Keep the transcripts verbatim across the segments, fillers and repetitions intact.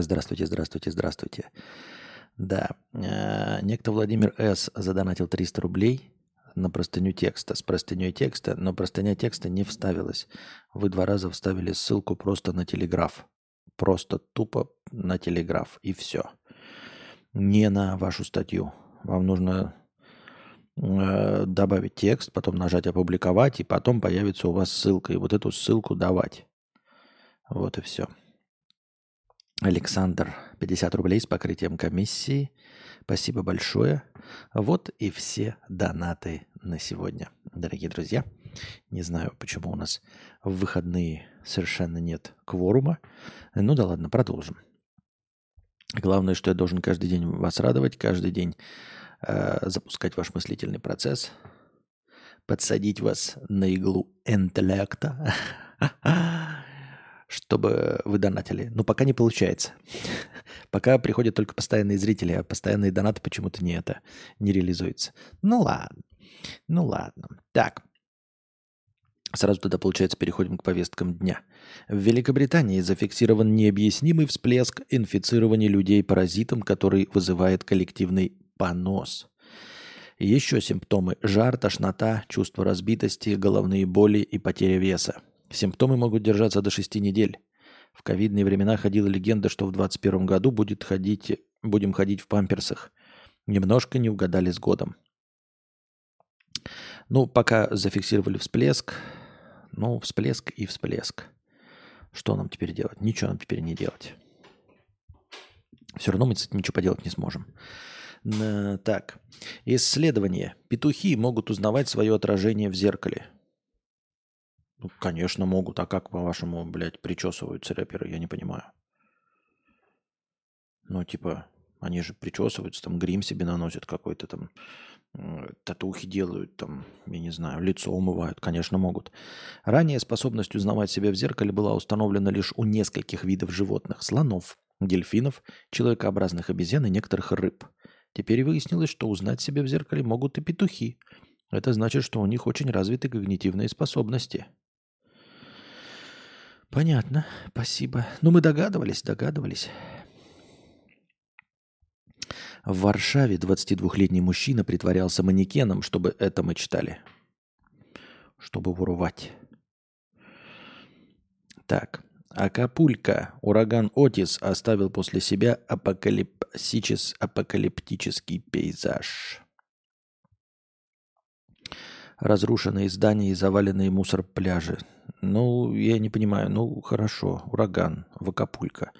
Здравствуйте, здравствуйте, здравствуйте. Да, э, некто Владимир С. задонатил триста рублей на простыню текста. С простыней текста, но простыня текста не вставилась. Вы два раза вставили ссылку просто на Телеграф. Просто тупо на Телеграф, и все. Не на вашу статью. Вам нужно э, добавить текст, потом нажать «Опубликовать», и потом появится у вас ссылка. И вот эту ссылку давать. Вот и все. Александр, пятьдесят рублей с покрытием комиссии. Спасибо большое. Вот и все донаты на сегодня, дорогие друзья. Не знаю, почему у нас в выходные совершенно нет кворума. Ну да ладно, продолжим. Главное, что я должен каждый день вас радовать, каждый день э, запускать ваш мыслительный процесс, подсадить вас на иглу интеллекта, чтобы вы донатили. Но пока не получается. Пока приходят только постоянные зрители, а постоянные донаты почему-то не это, не реализуется. Ну ладно. Ну ладно. Так. Сразу тогда, получается, переходим к повесткам дня. В Великобритании зафиксирован необъяснимый всплеск инфицирования людей паразитом, который вызывает коллективный понос. Еще симптомы – жар, тошнота, чувство разбитости, головные боли и потеря веса. Симптомы могут держаться до шести недель. В ковидные времена ходила легенда, что в двадцать первом году будет ходить, будем ходить в памперсах. Немножко не угадали с годом. Ну, пока зафиксировали всплеск. Ну, всплеск и всплеск. Что нам теперь делать? Ничего нам теперь не делать. Все равно мы с этим ничего поделать не сможем. Так. Исследование. Петухи могут узнавать свое отражение в зеркале. Ну, конечно, могут. А как, по-вашему, блядь, причесываются рэперы? Я не понимаю. Ну, типа, они же причесываются, там грим себе наносят какой-то, там татухи делают, там, я не знаю, лицо умывают. Конечно, могут. Ранее способность узнавать себя в зеркале была установлена лишь у нескольких видов животных. Слонов, дельфинов, человекообразных обезьян и некоторых рыб. Теперь выяснилось, что узнать себя в зеркале могут и петухи. Это значит, что у них очень развиты когнитивные способности. Понятно, спасибо. Ну, мы догадывались, догадывались. В Варшаве двадцатидвухлетний мужчина притворялся манекеном, чтобы это мы читали. Чтобы воровать. Так. Акапулько. Ураган Отис оставил после себя апокалипсичес, апокалиптический пейзаж. Разрушенные здания и заваленные мусор пляжи. Ну, я не понимаю. Ну, хорошо. Ураган в Акапулько.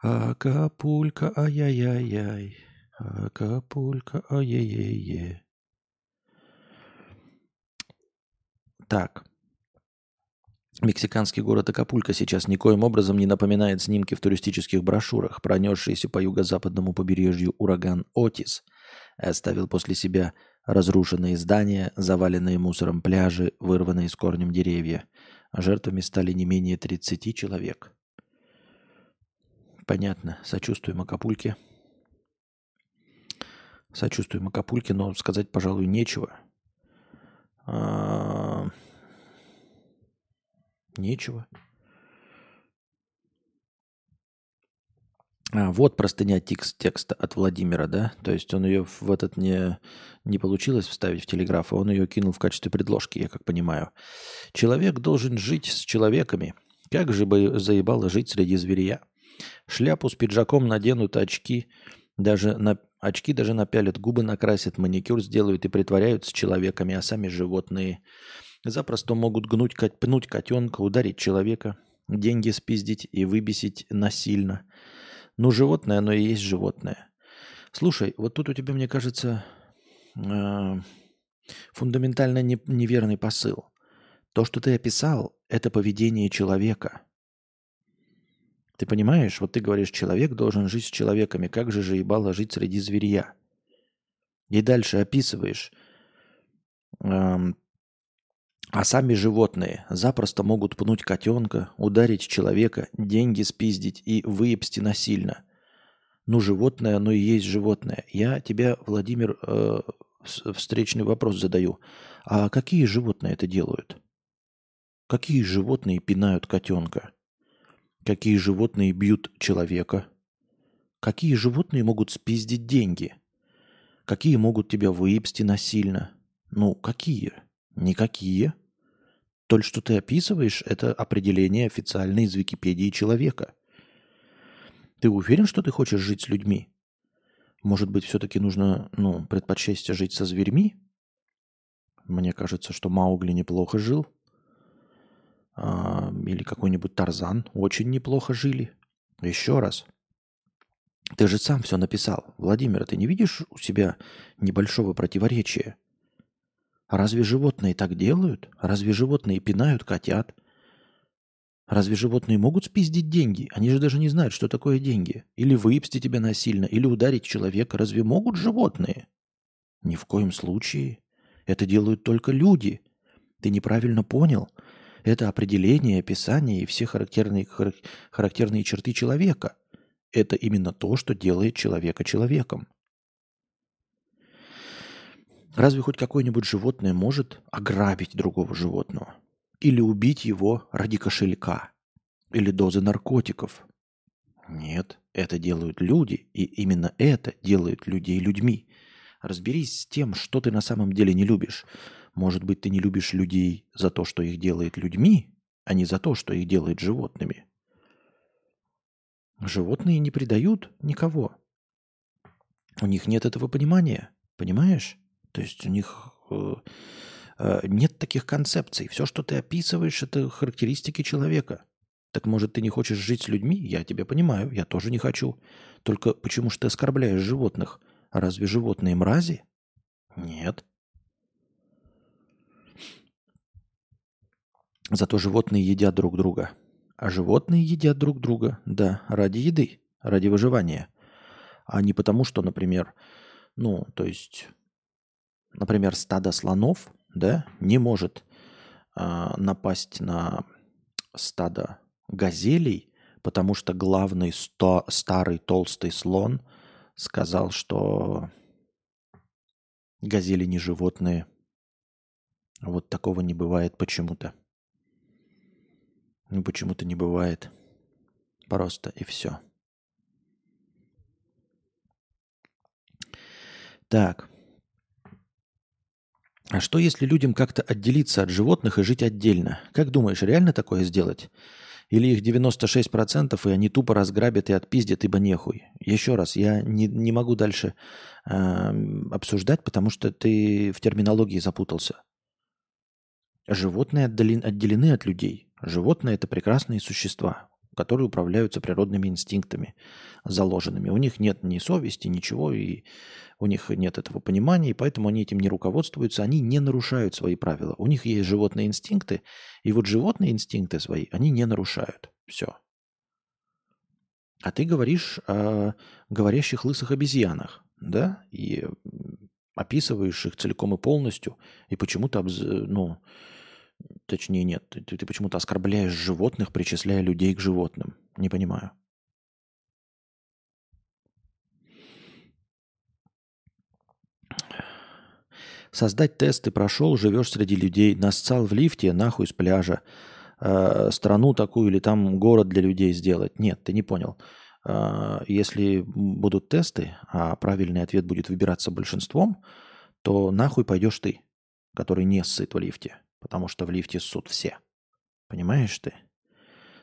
Акапулько, ай-яй-яй-яй. Акапулько, ай-яй-яй-яй. Так. Мексиканский город Акапулько сейчас никоим образом не напоминает снимки в туристических брошюрах. Пронесшийся по юго-западному побережью ураган Отис оставил после себя разрушенные здания, заваленные мусором пляжи, вырванные с корнем деревья. Жертвами стали не менее тридцати человек. Понятно. Сочувствуем Акапульке. Сочувствуем Акапульке, но сказать, пожалуй, нечего. А... Нечего. А, вот простыня текст, текста от Владимира, да? То есть он ее в этот не, не получилось вставить в Телеграф, а он ее кинул в качестве предложки, я как понимаю. Человек должен жить с человеками. Как же бы заебало жить среди зверья? Шляпу с пиджаком наденут, очки даже, на, очки даже напялят, губы накрасят, маникюр сделают и притворяются человеками, а сами животные запросто могут гнуть, пнуть котенка, ударить человека, деньги спиздить и выбесить насильно. Ну, животное, оно и есть животное. Слушай, вот тут у тебя, мне кажется, э, фундаментально не, неверный посыл. То, что ты описал, это поведение человека. Ты понимаешь, вот ты говоришь, человек должен жить с человеками. Как же заебало жить среди зверья? И дальше описываешь. Э, а сами животные запросто могут пнуть котенка, ударить человека, деньги спиздить и выебсти насильно. Ну, животное, оно и есть животное. Я тебе, Владимир, э, встречный вопрос задаю. А какие животные это делают? Какие животные пинают котенка? Какие животные бьют человека? Какие животные могут спиздить деньги? Какие могут тебя выебсти насильно? Ну, какие? Никакие. То, что ты описываешь, это определение официально из Википедии человека. Ты уверен, что ты хочешь жить с людьми? Может быть, все-таки нужно, ну, предпочесть жить со зверьми? Мне кажется, что Маугли неплохо жил. А, или какой-нибудь Тарзан. Очень неплохо жили. Еще раз. Ты же сам все написал. Владимир, ты не видишь у себя небольшого противоречия? Разве животные так делают? Разве животные пинают котят? Разве животные могут спиздить деньги? Они же даже не знают, что такое деньги. Или выебсти тебя насильно, или ударить человека. Разве могут животные? Ни в коем случае. Это делают только люди. Ты неправильно понял. Это определение, описание и все характерные, характерные черты человека. Это именно то, что делает человека человеком. Разве хоть какое-нибудь животное может ограбить другого животного? Или убить его ради кошелька? Или дозы наркотиков? Нет, это делают люди, и именно это делает людей людьми. Разберись с тем, что ты на самом деле не любишь. Может быть, ты не любишь людей за то, что их делает людьми, а не за то, что их делает животными. Животные не предают никого. У них нет этого понимания, понимаешь? То есть у них э, э, нет таких концепций. Все, что ты описываешь, это характеристики человека. Так может, ты не хочешь жить с людьми? Я тебя понимаю, я тоже не хочу. Только почему же ты оскорбляешь животных? Разве животные мрази? Нет. Зато животные едят друг друга. А животные едят друг друга, да, ради еды, ради выживания. А не потому, что, например, ну, то есть... Например, стадо слонов, да, не может э, напасть на стадо газелей, потому что главный сто, старый толстый слон сказал, что газели не животные. Вот такого не бывает почему-то. Ну, почему-то не бывает. Просто и все. Так. А что, если людям как-то отделиться от животных и жить отдельно? Как думаешь, реально такое сделать? Или их девяносто шесть процентов, и они тупо разграбят и отпиздят, ибо нехуй? Еще раз, я не, не могу дальше э, обсуждать, потому что ты в терминологии запутался. Животные отдали, отделены от людей. Животные – это прекрасные существа, которые управляются природными инстинктами заложенными. У них нет ни совести, ничего, и у них нет этого понимания, и поэтому они этим не руководствуются, они не нарушают свои правила. У них есть животные инстинкты, и вот животные инстинкты свои они не нарушают. Все. А ты говоришь о говорящих лысых обезьянах, да, и описываешь их целиком и полностью, и почему-то, обз... ну... Точнее, нет. Ты, ты почему-то оскорбляешь животных, причисляя людей к животным. Не понимаю. Создать тест ты прошел, живешь среди людей, нассал в лифте, нахуй с пляжа. Э, страну такую или там город для людей сделать. Нет, ты не понял. Э, если будут тесты, а правильный ответ будет выбираться большинством, то нахуй пойдешь ты, который не ссыт в лифте. Потому что в лифте ссут все. Понимаешь ты?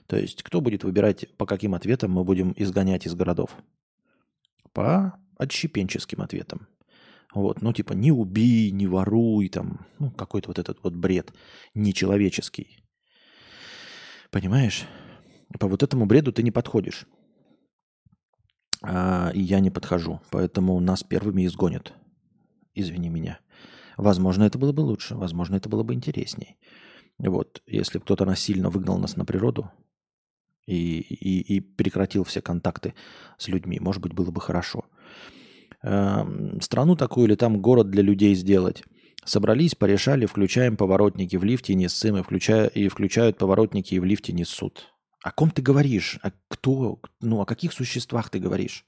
То есть кто будет выбирать, по каким ответам мы будем изгонять из городов? По отщепенческим ответам. Вот, ну типа не убей, не воруй, там, ну какой-то вот этот вот бред нечеловеческий. Понимаешь? По вот этому бреду ты не подходишь. А, и я не подхожу. Поэтому нас первыми изгонят. Извини меня. Возможно, это было бы лучше, возможно, это было бы интересней. Вот, если бы кто-то насильно выгнал нас на природу и, и, и прекратил все контакты с людьми, может быть, было бы хорошо. Эм, страну такую или там город для людей сделать. Собрались, порешали, включаем поворотники в лифте, не ссым, и, включая, и включают поворотники, и в лифте не ссут. О ком ты говоришь? О, кто, ну, о каких существах ты говоришь?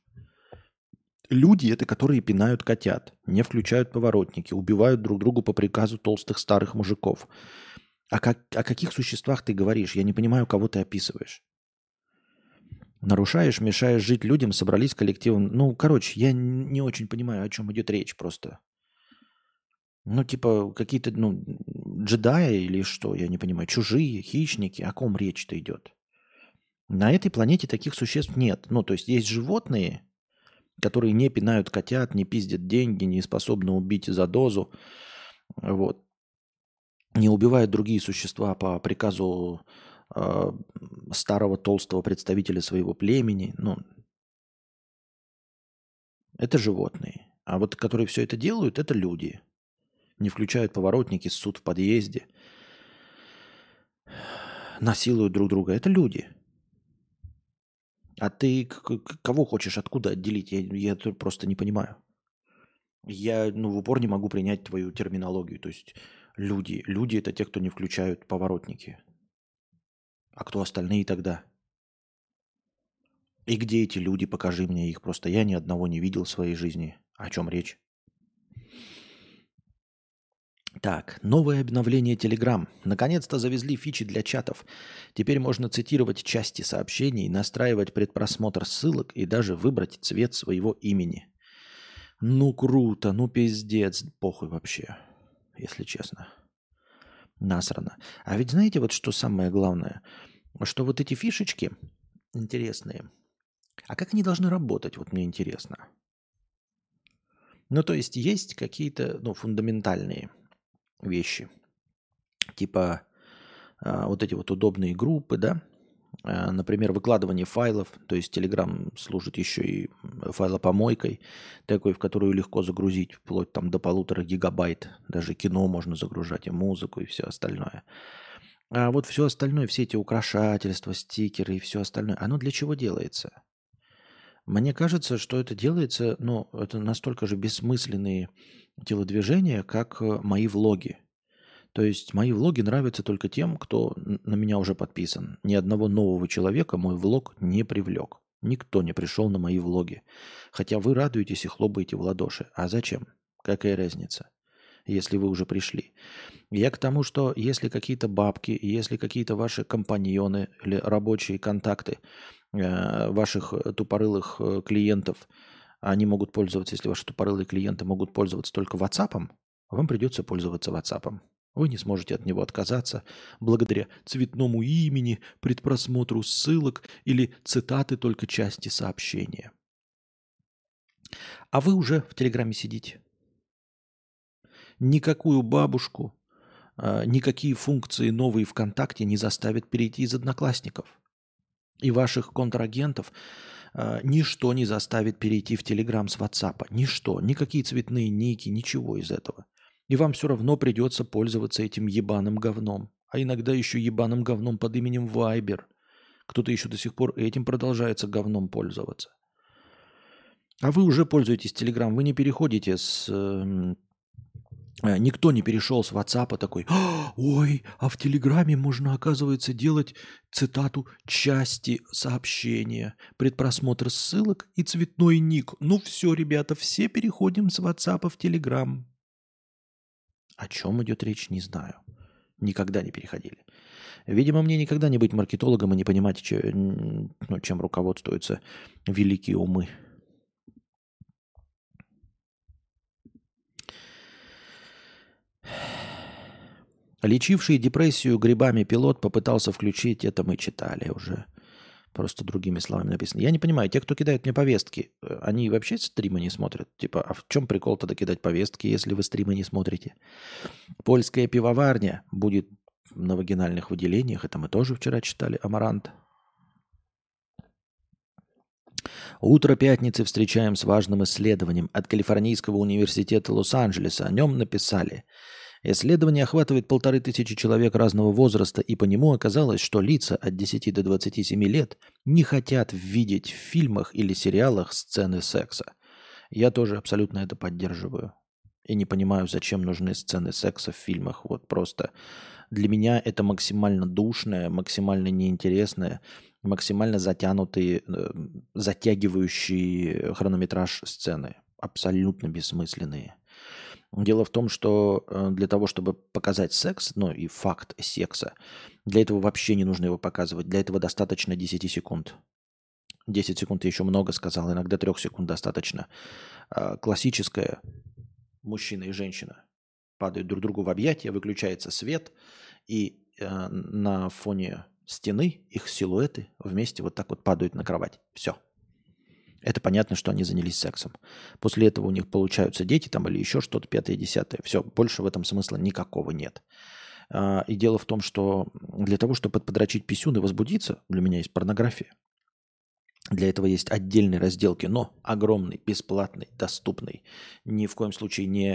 Люди – это которые пинают котят, не включают поворотники, убивают друг друга по приказу толстых старых мужиков. О, как, о каких существах ты говоришь? Я не понимаю, кого ты описываешь. Нарушаешь, мешаешь жить людям, собрались коллективом. Ну, короче, я не очень понимаю, о чем идет речь просто. Ну, типа, какие-то, ну, джедаи или что, я не понимаю. Чужие, хищники, о ком речь-то идет? На этой планете таких существ нет. Ну, то есть есть животные, которые не пинают котят, не пиздят деньги, не способны убить за дозу. Вот. Не убивают другие существа по приказу э, старого толстого представителя своего племени. Ну, это животные. А вот которые все это делают, это люди. Не включают поворотники, ссут в подъезде, насилуют друг друга. Это люди. А ты кого хочешь, откуда отделить? Я, я просто не понимаю. Я ну, в упор не могу принять твою терминологию. То есть люди. Люди – это те, кто не включают поворотники. А кто остальные тогда? И где эти люди? Покажи мне их. Просто я ни одного не видел в своей жизни. О чем речь? Так, новое обновление Telegram. Наконец-то завезли фичи для чатов. Теперь можно цитировать части сообщений, настраивать предпросмотр ссылок и даже выбрать цвет своего имени. Ну круто, ну пиздец, похуй вообще, если честно. Насрано. А ведь знаете, вот что самое главное? Что вот эти фишечки интересные, а как они должны работать, вот мне интересно. Ну то есть есть какие-то, ну, фундаментальные вещи, типа э, вот эти вот удобные группы, да, э, например, выкладывание файлов, то есть Telegram служит еще и файлопомойкой, такой, в которую легко загрузить вплоть там до полутора гигабайт, даже кино можно загружать, и музыку, и все остальное. А вот все остальное, все эти украшательства, стикеры и все остальное, оно для чего делается? Мне кажется, что это делается, ну, это настолько же бессмысленные телодвижения, как мои влоги. То есть мои влоги нравятся только тем, кто на меня уже подписан. Ни одного нового человека мой влог не привлек. Никто не пришел на мои влоги. Хотя вы радуетесь и хлопаете в ладоши. А зачем? Какая разница, если вы уже пришли? Я к тому, что если какие-то бабки, если какие-то ваши компаньоны или рабочие контакты э, ваших тупорылых клиентов, они могут пользоваться, если ваши тупорылые клиенты могут пользоваться только WhatsApp, вам придется пользоваться WhatsApp. Вы не сможете от него отказаться благодаря цветному имени, предпросмотру ссылок или цитаты только части сообщения. А вы уже в Телеграме сидите. Никакую бабушку, никакие функции новые ВКонтакте не заставят перейти из Одноклассников. И ваших контрагентов ничто не заставит перейти в Телеграм с WhatsApp. Ничто. Никакие цветные ники, ничего из этого. И вам все равно придется пользоваться этим ебаным говном. А иногда еще ебаным говном под именем Viber. Кто-то еще до сих пор этим продолжается говном пользоваться. А вы уже пользуетесь Телеграм. Вы не переходите с... Никто не перешел с WhatsApp такой: «Ой, а в Телеграме можно, оказывается, делать цитату части сообщения, предпросмотр ссылок и цветной ник. Ну все, ребята, все переходим с WhatsApp в Телеграм». О чем идет речь, не знаю. Никогда не переходили. Видимо, мне никогда не быть маркетологом и не понимать, чем, ну, чем руководствуются великие умы. Лечивший депрессию грибами пилот попытался включить, это мы читали уже, просто другими словами написано. Я не понимаю, те, кто кидают мне повестки, они вообще стримы не смотрят? Типа, а в чем прикол тогда кидать повестки, если вы стримы не смотрите? Польская пивоварня будет на вагинальных выделениях, это мы тоже вчера читали, Амарант. Утро пятницы встречаем с важным исследованием от Калифорнийского университета Лос-Анджелеса. О нем написали. Исследование охватывает полторы тысячи человек разного возраста, и по нему оказалось, что лица от десяти до двадцати семи лет не хотят видеть в фильмах или сериалах сцены секса. Я тоже абсолютно это поддерживаю. И не понимаю, зачем нужны сцены секса в фильмах. Вот просто для меня это максимально душное, максимально неинтересное, максимально затянутые, затягивающие хронометраж сцены. Абсолютно бессмысленные. Дело в том, что для того, чтобы показать секс, ну и факт секса, для этого вообще не нужно его показывать. Для этого достаточно десяти секунд. десять секунд еще много сказал, иногда трёх секунд достаточно. Классическая мужчина и женщина падают друг другу в объятия, выключается свет, и на фоне стены их силуэты вместе вот так вот падают на кровать. Все. Это понятно, что они занялись сексом. После этого у них получаются дети там или еще что-то, пятое, десятое. Все, больше в этом смысла никакого нет. И дело в том, что для того, чтобы подрочить писюн и возбудиться, для меня есть порнография. Для этого есть отдельный раздел кино, огромный, бесплатный, доступный. Ни в коем случае не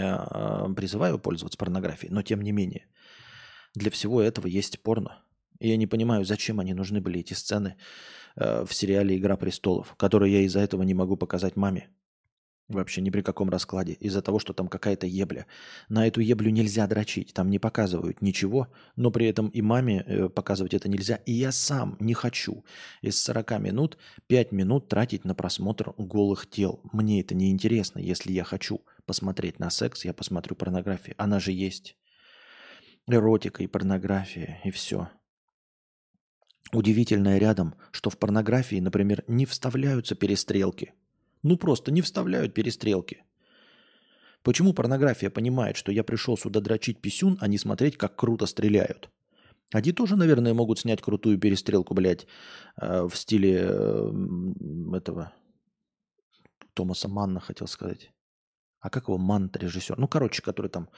призываю пользоваться порнографией, но тем не менее. Для всего этого есть порно. И я не понимаю, зачем они нужны были, эти сцены э, в сериале «Игра престолов», которые я из-за этого не могу показать маме. Вообще ни при каком раскладе. Из-за того, что там какая-то ебля. На эту еблю нельзя дрочить. Там не показывают ничего. Но при этом и маме э, показывать это нельзя. И я сам не хочу из сорока минут пять минут тратить на просмотр голых тел. Мне это неинтересно. Если я хочу посмотреть на секс, я посмотрю порнографию. Она же есть. Эротика и порнография. И все. Удивительное рядом, что в порнографии, например, не вставляются перестрелки. Ну просто не вставляют перестрелки. Почему порнография понимает, что я пришел сюда дрочить писюн, а не смотреть, как круто стреляют? Они тоже, наверное, могут снять крутую перестрелку, блядь, в стиле этого Томаса Манна, хотел сказать. А как его Манн-то режиссер? Ну, короче, который там...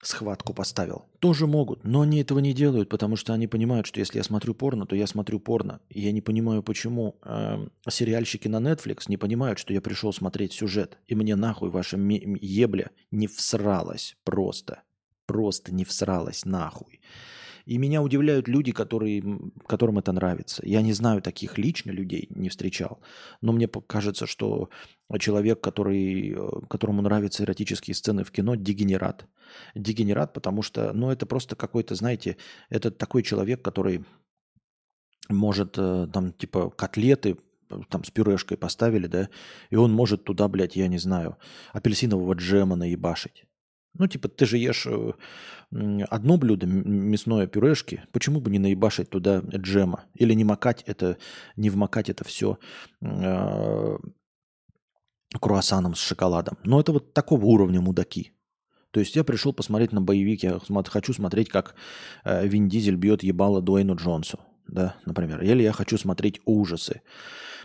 схватку поставил. Тоже могут, но они этого не делают, потому что они понимают, что если я смотрю порно, то я смотрю порно. И я не понимаю, почему э, сериальщики на Netflix не понимают, что я пришел смотреть сюжет, и мне нахуй ваша ми- ебля не всралась просто. Просто не всралась нахуй. И меня удивляют люди, которые, которым это нравится. Я не знаю таких лично людей, не встречал. Но мне кажется, что человек, который, которому нравятся эротические сцены в кино, дегенерат. Дегенерат, потому что, ну, это просто какой-то, знаете, это такой человек, который может, там, типа, котлеты, там, с пюрешкой поставили, да, и он может туда, блядь, я не знаю, апельсинового джема наебашить. Ну, типа, ты же ешь одно блюдо, мясное пюрешки, почему бы не наебашить туда джема? Или не макать это, не вмакать это все э, круассаном с шоколадом. Но это вот такого уровня мудаки. То есть я пришел посмотреть на боевик, я хочу смотреть, как э, Вин Дизель бьет ебало Дуэйну Джонсу, да, например. Или я хочу смотреть ужасы,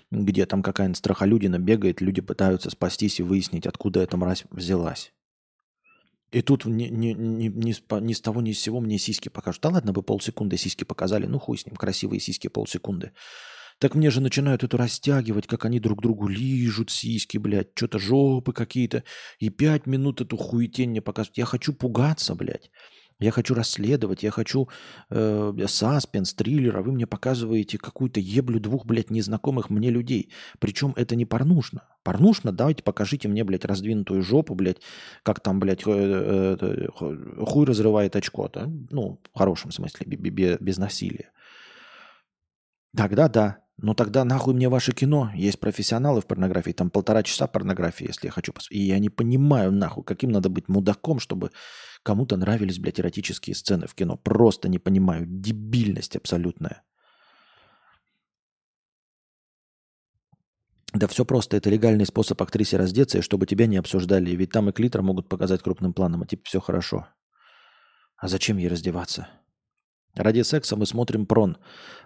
где там какая-нибудь страхолюдина бегает, люди пытаются спастись и выяснить, откуда эта мразь взялась. И тут ни, ни, ни, ни, ни с того, ни с сего мне сиськи покажут. Да ладно, бы полсекунды сиськи показали. Ну хуй с ним, красивые сиськи полсекунды. Так мне же начинают это растягивать, как они друг другу лижут сиськи, блядь. Что-то жопы какие-то. И пять минут эту хуетень мне показывают. Я хочу пугаться, блядь. Я хочу расследовать. Я хочу э, саспенс, триллер. А вы мне показываете какую-то еблю двух, блядь, незнакомых мне людей. Причем это не порнушно. Порнушно, давайте покажите мне, блядь, раздвинутую жопу, блядь, как там, блядь, хуй разрывает очко, да? Ну, в хорошем смысле, без насилия. Тогда да, но тогда нахуй мне ваше кино, есть профессионалы в порнографии, там полтора часа порнографии, если я хочу посмотреть, и я не понимаю нахуй, каким надо быть мудаком, чтобы кому-то нравились, блядь, эротические сцены в кино, просто не понимаю, дебильность абсолютная. Да все просто, это легальный способ актрисе раздеться, и чтобы тебя не обсуждали. Ведь там и клитор могут показать крупным планом, а типа все хорошо. А зачем ей раздеваться? Ради секса мы смотрим прон.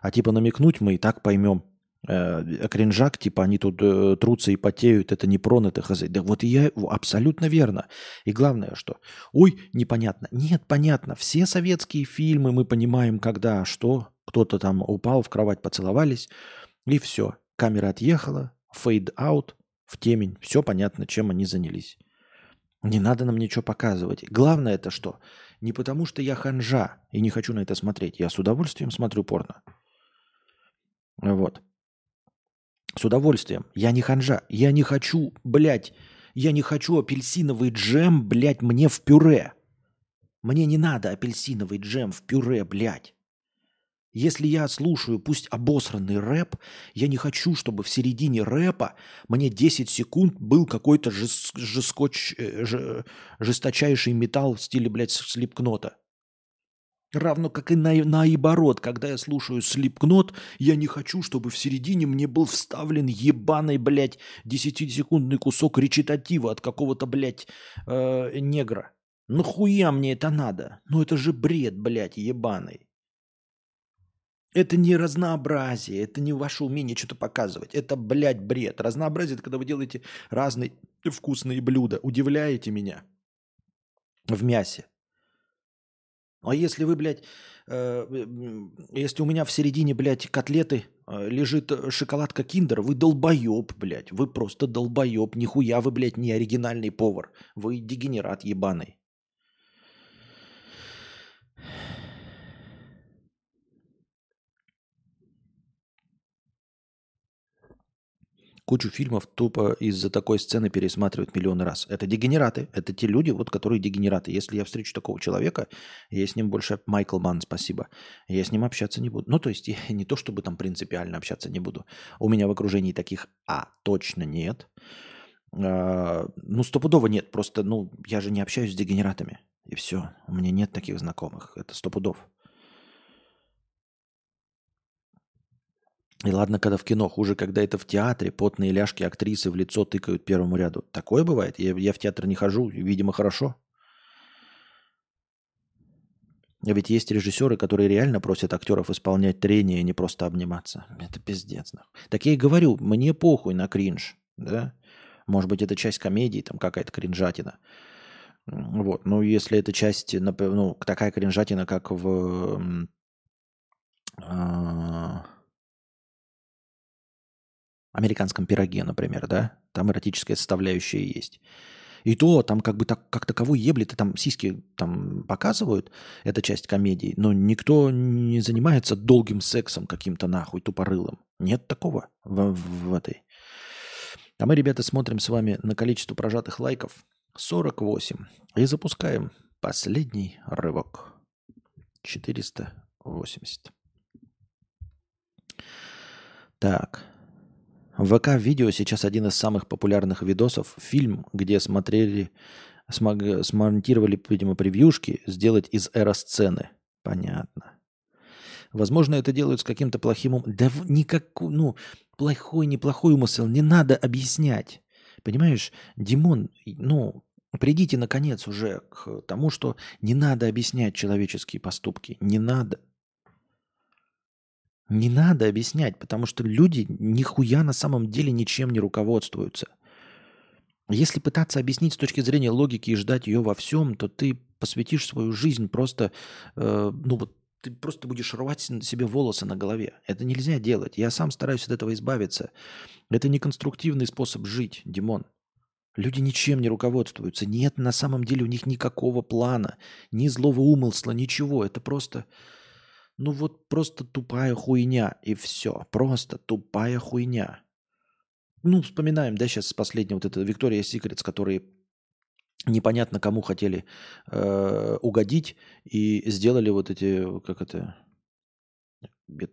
А типа намекнуть мы и так поймем. Э, кринжак, типа они тут э, трутся и потеют, это не прон, это хз. Да вот и я, абсолютно верно. И главное, что, ой, непонятно. Нет, понятно, все советские фильмы мы понимаем, когда, что, кто-то там упал, в кровать поцеловались, и все. Камера отъехала. Фейд-аут в темень. Все понятно, чем они занялись. Не надо нам ничего показывать. Главное это что? Не потому что я ханжа и не хочу на это смотреть. Я с удовольствием смотрю порно. Вот. С удовольствием. Я не ханжа. Я не хочу, блядь, я не хочу апельсиновый джем, блядь, мне в пюре. Мне не надо апельсиновый джем в пюре, блядь. Если я слушаю, пусть обосранный рэп, я не хочу, чтобы в середине рэпа мне десять секунд был какой-то жест, жесткоч, жесточайший металл в стиле, блядь, Slipknot. Равно как и на, наоборот, когда я слушаю Slipknot, я не хочу, чтобы в середине мне был вставлен ебаный, блядь, десятисекундный кусок речитатива от какого-то, блядь, э, негра. Нахуя мне это надо? Ну это же бред, блядь, ебаный. Это не разнообразие, это не ваше умение что-то показывать. Это, блядь, бред. Разнообразие – это когда вы делаете разные вкусные блюда. Удивляете меня в мясе. А если вы, блядь, э, если у меня в середине, блядь, котлеты э, лежит шоколадка Kinder, вы долбоеб, блядь. Вы просто долбоеб. Нихуя вы, блядь, не оригинальный повар. Вы дегенерат ебаный. Кучу фильмов тупо из-за такой сцены пересматривают миллион раз. Это дегенераты. Это те люди, вот, которые дегенераты. Если я встречу такого человека, я с ним больше... Майкл Манн, спасибо. Я с ним общаться не буду. Ну, то есть, я не то чтобы там принципиально общаться не буду. У меня в окружении таких, а, точно нет. А, ну, стопудово нет. Просто, ну, я же не общаюсь с дегенератами. И все. У меня нет таких знакомых. Это стопудов. И ладно, когда в кино, хуже, когда это в театре, потные ляжки актрисы в лицо тыкают первому ряду. Такое бывает. Я, я в театр не хожу, видимо, хорошо. А ведь есть режиссеры, которые реально просят актеров исполнять трение и не просто обниматься. Это пиздец. Нахуй. Так я и говорю, мне похуй на кринж. Да? Может быть, это часть комедии, там какая-то кринжатина. Вот. Но если это часть, ну, такая кринжатина, как в... американском пироге, например, да, там эротическая составляющая есть. И то там как бы так, как таковой еблит, там сиськи там показывают, эта часть комедии, но никто не занимается долгим сексом каким-то нахуй тупорылым. Нет такого в, в, в этой. А мы, ребята, смотрим с вами на количество прожатых лайков сорок восемь и запускаем последний рывок. четыреста восемьдесят. Так. В ВК-видео сейчас один из самых популярных видосов. Фильм, где смотрели, смог, смонтировали, видимо, превьюшки, сделать из эра-сцены. Понятно. Возможно, это делают с каким-то плохим умом. Да никакой, ну, плохой, неплохой умысел. Не надо объяснять. Понимаешь, Димон, ну, придите, наконец, уже к тому, что не надо объяснять человеческие поступки. Не надо. Не надо объяснять, потому что люди нихуя на самом деле ничем не руководствуются. Если пытаться объяснить с точки зрения логики и ждать ее во всем, то ты посвятишь свою жизнь просто, э, ну вот ты просто будешь рвать себе волосы на голове. Это нельзя делать. Я сам стараюсь от этого избавиться. Это не конструктивный способ жить, Димон. Люди ничем не руководствуются. Нет, на самом деле у них никакого плана, ни злого умысла, ничего. Это просто... Ну вот просто тупая хуйня, и все. Просто тупая хуйня. Ну, вспоминаем, да, сейчас последний вот этот Victoria's Secret, которые непонятно кому хотели э, угодить, и сделали вот эти, как это,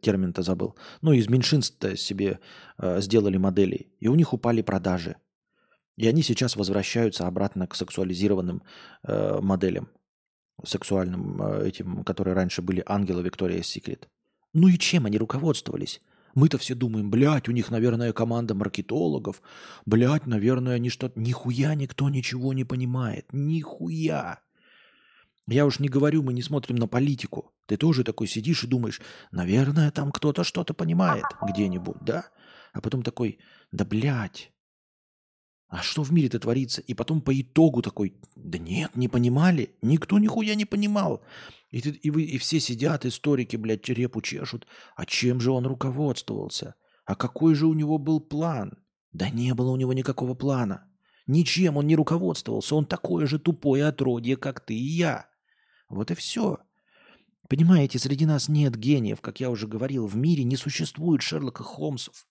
термин-то забыл, ну, из меньшинств-то себе э, сделали модели, и у них упали продажи. И они сейчас возвращаются обратно к сексуализированным э, моделям. Сексуальным этим, которые раньше были ангелы Victoria's Secret. Ну и чем они руководствовались? Мы-то все думаем, блядь, у них, наверное, команда маркетологов, блядь, наверное, они что-то... Нихуя никто ничего не понимает, нихуя. Я уж не говорю, мы не смотрим на политику. Ты тоже такой сидишь и думаешь, наверное, там кто-то что-то понимает где-нибудь, да? А потом такой, да, блядь, а что в мире-то творится? И потом по итогу такой, да нет, не понимали. Никто нихуя не понимал. И, ты, и, вы, и все сидят, историки, блядь, репу чешут. А чем же он руководствовался? А какой же у него был план? Да не было у него никакого плана. Ничем он не руководствовался. Он такое же тупое отродье, как ты и я. Вот и все. Понимаете, среди нас нет гениев. Как я уже говорил, в мире не существует Шерлока Холмсов.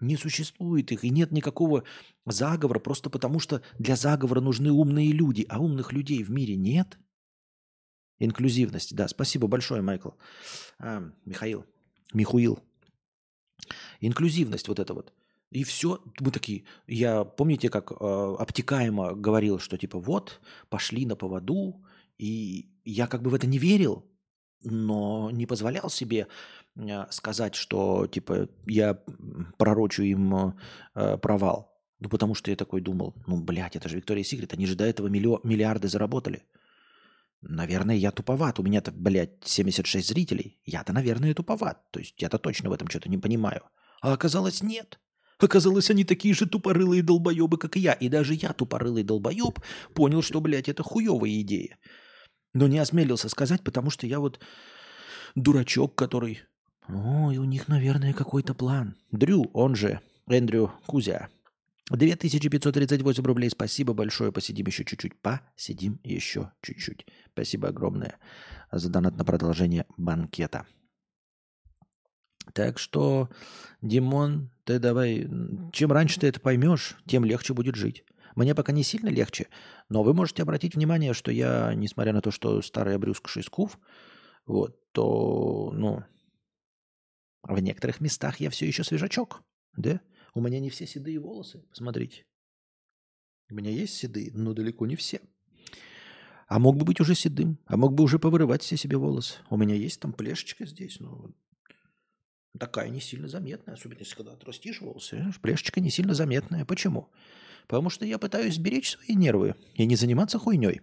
Не существует их, и нет никакого заговора, просто потому что для заговора нужны умные люди, а умных людей в мире нет. Инклюзивность, да, спасибо большое, Майкл. А, Михаил, Михуил. Инклюзивность вот это вот. И все, мы такие, я, помните, как э, обтекаемо говорил, что типа вот, пошли на поводу, и я как бы в это не верил, но не позволял себе сказать, что типа я пророчу им э, провал. Ну, потому что я такой думал, ну, блядь, это же Victoria's Secret, они же до этого миллио- миллиарды заработали. Наверное, я туповат. У меня-то, блядь, семьдесят шесть зрителей. Я-то, наверное, туповат. То есть я-то точно в этом что-то не понимаю. А оказалось, нет. Оказалось, они такие же тупорылые долбоебы, как и я. И даже я, тупорылый долбоеб, понял, что, блядь, это хуевая идея. Но не осмелился сказать, потому что я вот дурачок, который... Ой, у них, наверное, какой-то план. Дрю, он же Эндрю Кузя. две тысячи пятьсот тридцать восемь рублей. Спасибо большое. Посидим еще чуть-чуть. Посидим еще чуть-чуть. Спасибо огромное за донат на продолжение банкета. Так что, Димон, ты давай... Чем раньше ты это поймешь, тем легче будет жить. Мне пока не сильно легче, но вы можете обратить внимание, что я, несмотря на то, что старый обрюзгший скуф, вот, то, ну... В некоторых местах я все еще свежачок, да? У меня не все седые волосы, посмотрите. У меня есть седые, но далеко не все. А мог бы быть уже седым, а мог бы уже повырывать все себе волосы. У меня есть там плешечка здесь, но такая не сильно заметная, особенно если когда отрастишь волосы, плешечка не сильно заметная. Почему? Потому что я пытаюсь сберечь свои нервы и не заниматься хуйней.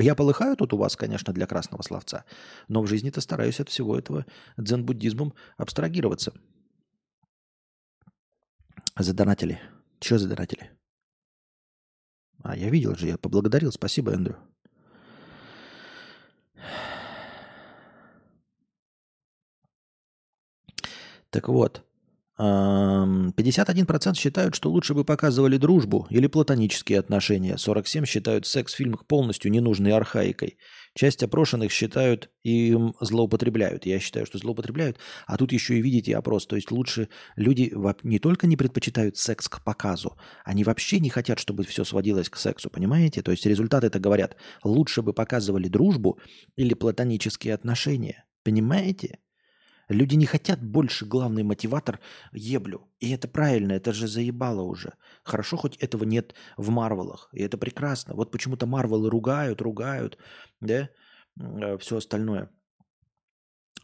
Я полыхаю тут у вас, конечно, для красного словца, но в жизни-то стараюсь от всего этого дзен-буддизмом абстрагироваться. Задонатили. Че задонатили? А, я видел же, я поблагодарил. Спасибо, Эндрю. Так вот, пятьдесят один процент считают, что лучше бы показывали дружбу или платонические отношения. сорок семь процентов считают секс в фильмах полностью ненужной архаикой. Часть опрошенных считают, им злоупотребляют. Я считаю, что злоупотребляют. А тут еще и видите опрос. То есть лучше люди не только не предпочитают секс к показу, они вообще не хотят, чтобы все сводилось к сексу. Понимаете? То есть результаты-то говорят, лучше бы показывали дружбу или платонические отношения. Понимаете? Люди не хотят больше главный мотиватор еблю. И это правильно, это же заебало уже. Хорошо, хоть этого нет в Марвелах. И это прекрасно. Вот почему-то Марвелы ругают, ругают, да, все остальное.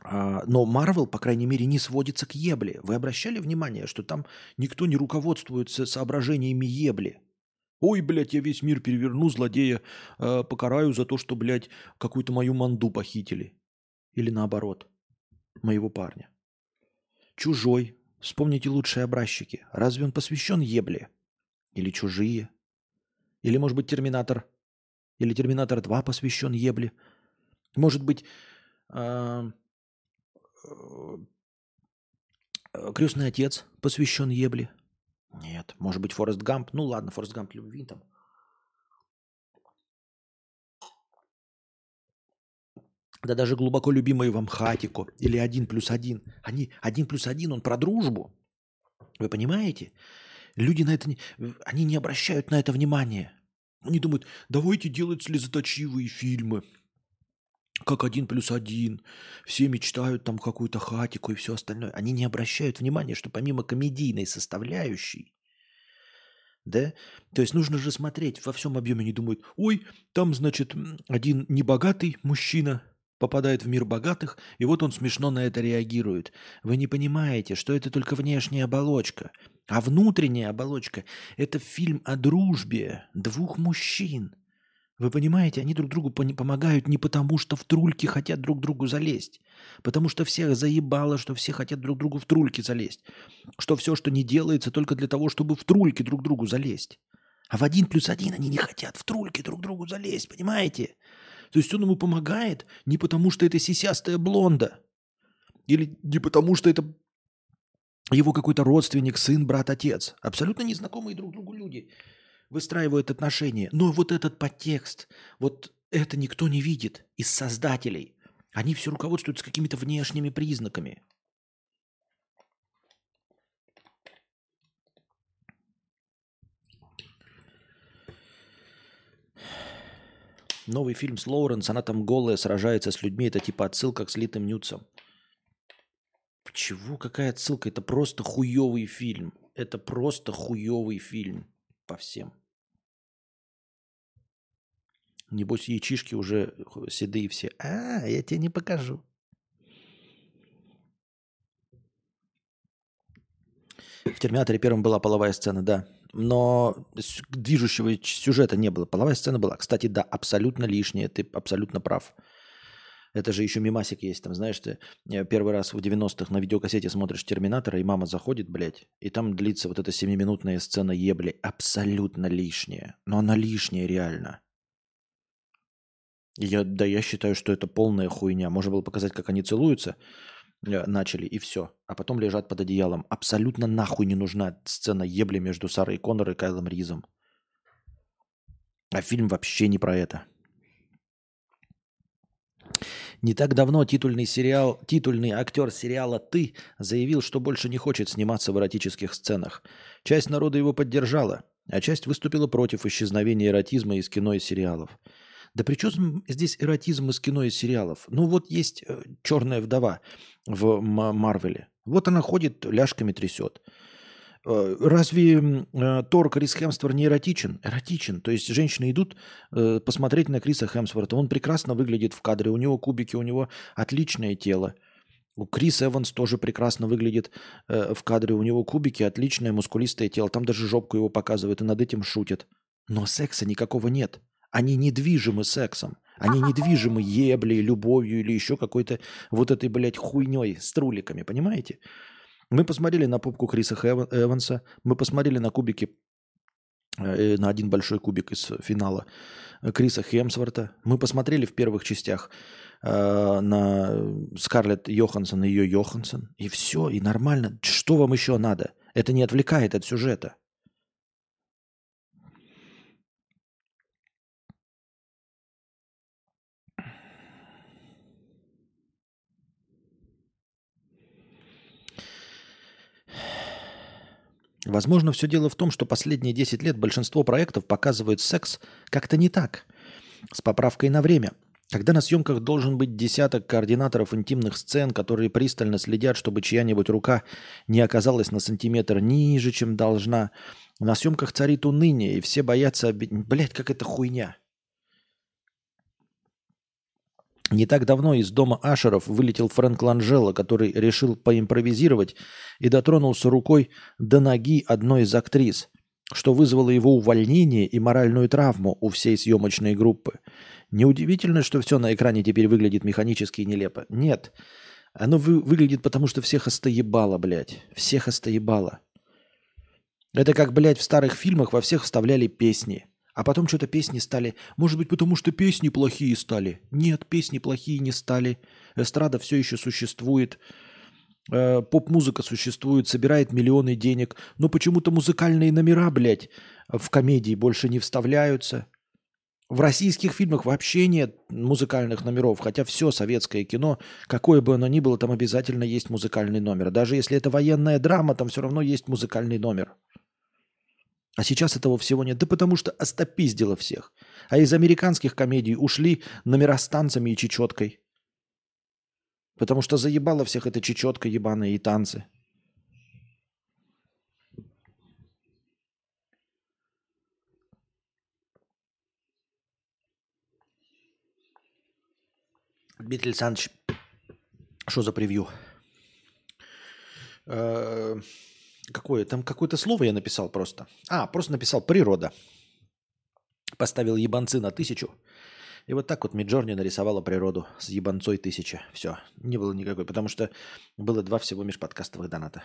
Но Марвел, по крайней мере, не сводится к ебле. Вы обращали внимание, что там никто не руководствуется соображениями ебли? Ой, блядь, я весь мир переверну, злодея покараю за то, что, блядь, какую-то мою манду похитили. Или наоборот. Моего парня. Чужой. Вспомните лучшие образчики. Разве он посвящен ебле? Или чужие? Или, может быть, Терминатор? Или Терминатор два посвящен ебле? Может быть, Крестный отец посвящен ебле? Нет. Может быть, Форест Гамп? Ну ладно, Форест Гамп любви там. Да даже глубоко любимые вам Хатико или один плюс один. Они один плюс один, он про дружбу. Вы понимаете? Люди на это не, они не обращают на это внимания. Они думают, давайте делать слезоточивые фильмы. Как один плюс один. Все мечтают там какую-то Хатику и все остальное. Они не обращают внимания, что помимо комедийной составляющей, да? То есть нужно же смотреть во всем объеме. Они думают, ой, там, значит, один небогатый мужчина попадает в мир богатых, и вот он смешно на это реагирует. Вы не понимаете, что это только внешняя оболочка. А внутренняя оболочка – это фильм о дружбе двух мужчин. Вы понимаете, они друг другу помогают не потому, что в трульки хотят друг другу залезть, потому что всех заебало, что все хотят друг другу в трульки залезть, что все, что не делается, только для того, чтобы в трульки друг другу залезть. А в один плюс один они не хотят в трульки друг другу залезть, понимаете? То есть он ему помогает не потому, что это сисястая блонда. Или не потому, что это его какой-то родственник, сын, брат, отец. Абсолютно незнакомые друг другу люди выстраивают отношения. Но вот этот подтекст, вот это никто не видит из создателей. Они все руководствуются какими-то внешними признаками. Новый фильм с Лоуренс, она там голая, сражается с людьми. Это типа отсылка к слитым нюцам. Чего? Какая отсылка? Это просто хуёвый фильм. Это просто хуёвый фильм по всем. Небось, яичишки уже седые все. А, я тебе не покажу. В «Терминаторе» первым была половая сцена, да. Но движущего сюжета не было. Половая сцена была. Кстати, да, абсолютно лишняя. Ты абсолютно прав. Это же еще мемасик есть. Там, знаешь, ты первый раз в девяностых на видеокассете смотришь «Терминатора», и мама заходит, блядь, и там длится вот эта семиминутная сцена ебли. Абсолютно лишняя. Но она лишняя реально. Я, да, я считаю, что это полная хуйня. Можно было показать, как они целуются, начали, и все. А потом лежат под одеялом. Абсолютно нахуй не нужна сцена ебли между Сарой Коннор и Кайлом Ризом. А фильм вообще не про это. Не так давно титульный, сериал, титульный актер сериала «Ты» заявил, что больше не хочет сниматься в эротических сценах. Часть народа его поддержала, а часть выступила против исчезновения эротизма из кино и сериалов. Да при чем здесь эротизм из кино и сериалов? Ну вот есть «Черная вдова» в Марвеле. Вот она ходит, ляжками трясет. Разве Тор Крис Хемсворт не эротичен? Эротичен. То есть женщины идут посмотреть на Криса Хемсворта. Он прекрасно выглядит в кадре. У него кубики, у него отличное тело. У Крис Эванс тоже прекрасно выглядит в кадре. У него кубики, отличное мускулистое тело. Там даже жопку его показывают и над этим шутят. Но секса никакого нет. Они недвижимы сексом. Они недвижимы еблей, любовью или еще какой-то вот этой, блядь, хуйней с труликами, понимаете? Мы посмотрели на попку Криса Эванса, мы посмотрели на кубики, на один большой кубик из финала Криса Хемсворта, мы посмотрели в первых частях на Скарлетт Йоханссон и ее Йоханссон, и все, и нормально. Что вам еще надо? Это не отвлекает от сюжета. Возможно, все дело в том, что последние десять лет большинство проектов показывают секс как-то не так, с поправкой на время, когда на съемках должен быть десяток координаторов интимных сцен, которые пристально следят, чтобы чья-нибудь рука не оказалась на сантиметр ниже, чем должна. На съемках царит уныние, и все боятся... Об... Блядь, как это хуйня. Не так давно из дома Ашеров вылетел Фрэнк Ланжелло, который решил поимпровизировать и дотронулся рукой до ноги одной из актрис, что вызвало его увольнение и моральную травму у всей съемочной группы. Неудивительно, что все на экране теперь выглядит механически и нелепо. Нет, оно вы- выглядит потому, что всех остоебало, блядь. Всех остоебало. Это как, блядь, в старых фильмах во всех вставляли песни. А потом что-то песни стали... Может быть, потому что песни плохие стали? Нет, песни плохие не стали. Эстрада все еще существует. Э, поп-музыка существует, собирает миллионы денег. Но почему-то музыкальные номера, блядь, в комедии больше не вставляются. В российских фильмах вообще нет музыкальных номеров. Хотя все советское кино, какое бы оно ни было, там обязательно есть музыкальный номер. Даже если это военная драма, там все равно есть музыкальный номер. А сейчас этого всего нет. Да потому что остопиздило всех. А из американских комедий ушли номера с танцами и чечеткой. Потому что заебало всех эта чечетка ебаная и танцы. Дмитрий Александрович, что за превью? Эээ... Какое? Там какое-то слово я написал просто. А, просто написал «природа». Поставил ебанцы на тысячу. И вот так вот Миджорни нарисовала природу с ебанцой тысяча. Все. Не было никакой, потому что было два всего межподкастовых доната.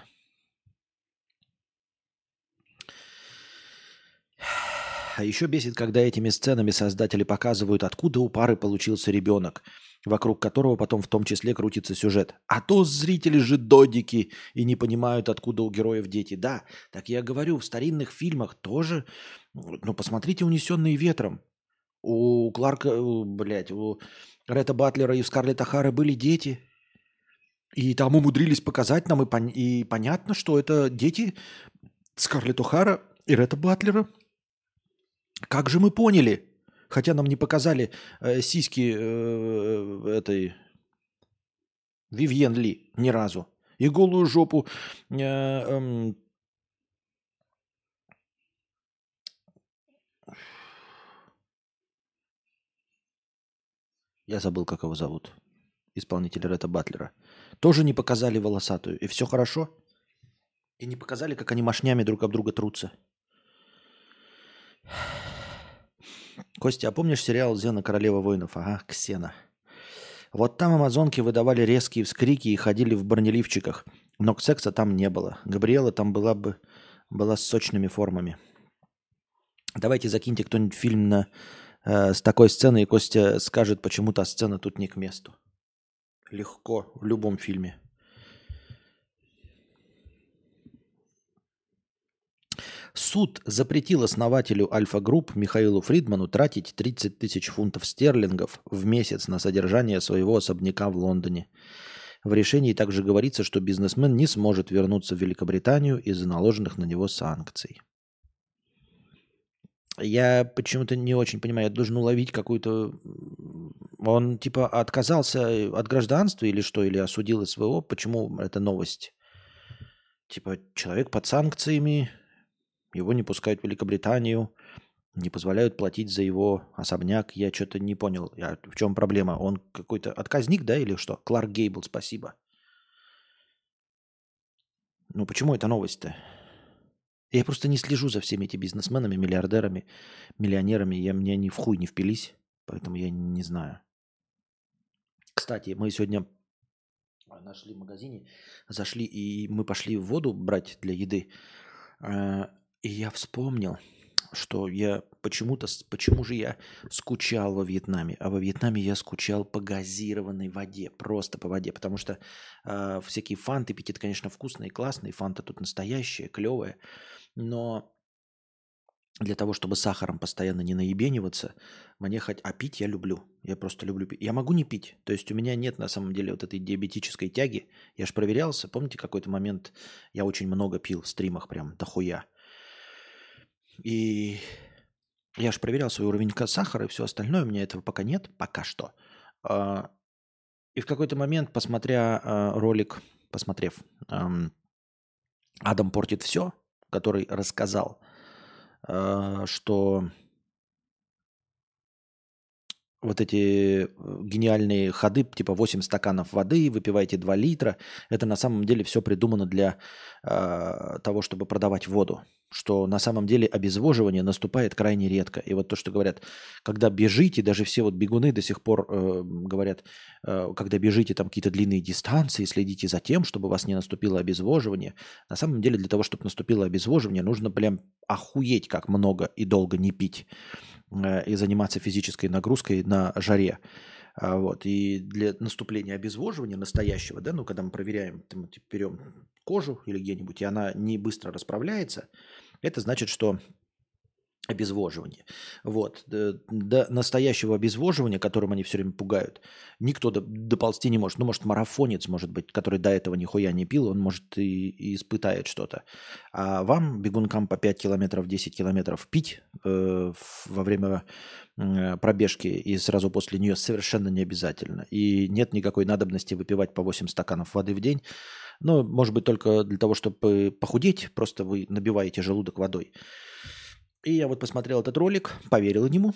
А еще бесит, когда этими сценами создатели показывают, откуда у пары получился ребенок, вокруг которого потом в том числе крутится сюжет. А то зрители же додики и не понимают, откуда у героев дети. Да, так я говорю, в старинных фильмах тоже. Ну, посмотрите «Унесенные ветром». У Кларка, у, блядь, у Ретта Батлера и у Скарлетт О'Хара были дети. И там умудрились показать нам, и, пон- и понятно, что это дети Скарлетт О'Хара и Ретта Батлера. Как же мы поняли? Хотя нам не показали э, сиськи э, этой Вивьен Ли ни разу. И голую жопу э, э, Я забыл, как его зовут. Исполнитель Ретта Батлера. Тоже не показали волосатую. И все хорошо. И не показали, как они мошнями друг об друга трутся. Костя, а помнишь сериал «Зена. Королева воинов»? Ага, Ксена. Вот там амазонки выдавали резкие вскрики и ходили в бронеливчиках. Но секса там не было. Габриэла там была бы была с сочными формами. Давайте закиньте кто-нибудь фильм на, э, с такой сценой, и Костя скажет, почему та сцена тут не к месту. Легко, в любом фильме. Суд запретил основателю Альфа-групп Михаилу Фридману тратить тридцать тысяч фунтов стерлингов в месяц на содержание своего особняка в Лондоне. В решении также говорится, что бизнесмен не сможет вернуться в Великобританию из-за наложенных на него санкций. Я почему-то не очень понимаю, я должен уловить какую-то... Он типа отказался от гражданства или что, или осудил СВО? Почему это новость? Типа человек под санкциями, его не пускают в Великобританию, не позволяют платить за его особняк. Я что-то не понял, я, в чем проблема? Он какой-то отказник, да, или что? Кларк Гейбл, спасибо. Ну почему это новость-то? Я просто не слежу за всеми этими бизнесменами, миллиардерами, миллионерами. Я, мне они в хуй не впились, поэтому я не знаю. Кстати, мы сегодня нашли в магазине, зашли, и мы пошли в воду брать для еды. И я вспомнил, что я почему-то, почему же я скучал во Вьетнаме. А во Вьетнаме я скучал по газированной воде, просто по воде. Потому что э, всякие фанты пить, это, конечно, вкусно и классно. И фанта тут настоящая, клевая. Но для того, чтобы сахаром постоянно не наебениваться, мне хоть... А пить я люблю. Я просто люблю пить. Я могу не пить. То есть у меня нет, на самом деле, вот этой диабетической тяги. Я же проверялся. Помните, какой-то момент я очень много пил в стримах прям дохуя. И я же проверял свой уровень сахара и все остальное. У меня этого пока нет, пока что. И в какой-то момент, посмотря ролик, посмотрев «Адам портит все», который рассказал, что вот эти гениальные ходы, типа восемь стаканов воды, выпивайте два литра, это на самом деле все придумано для того, чтобы продавать воду. Что на самом деле обезвоживание наступает крайне редко. И вот то, что говорят, когда бежите, даже все вот бегуны до сих пор э, говорят, э, когда бежите там какие-то длинные дистанции, следите за тем, чтобы у вас не наступило обезвоживание. На самом деле для того, чтобы наступило обезвоживание, нужно прям охуеть, как много и долго не пить э, и заниматься физической нагрузкой на жаре. А вот. И для наступления обезвоживания настоящего, да, ну, когда мы проверяем, мы берем кожу или где-нибудь, и она не быстро расправляется, это значит, что обезвоживание. Вот. До настоящего обезвоживания, которым они все время пугают, никто доползти не может. Ну, может, марафонец, может быть, который до этого нихуя не пил, он, может, и, и испытает что-то. А вам, бегункам по пять километров, десять километров, пить э, во время... пробежки и сразу после нее совершенно не обязательно. И нет никакой надобности выпивать по восемь стаканов воды в день. Ну, может быть, только для того, чтобы похудеть, просто вы набиваете желудок водой. И я вот посмотрел этот ролик, поверил ему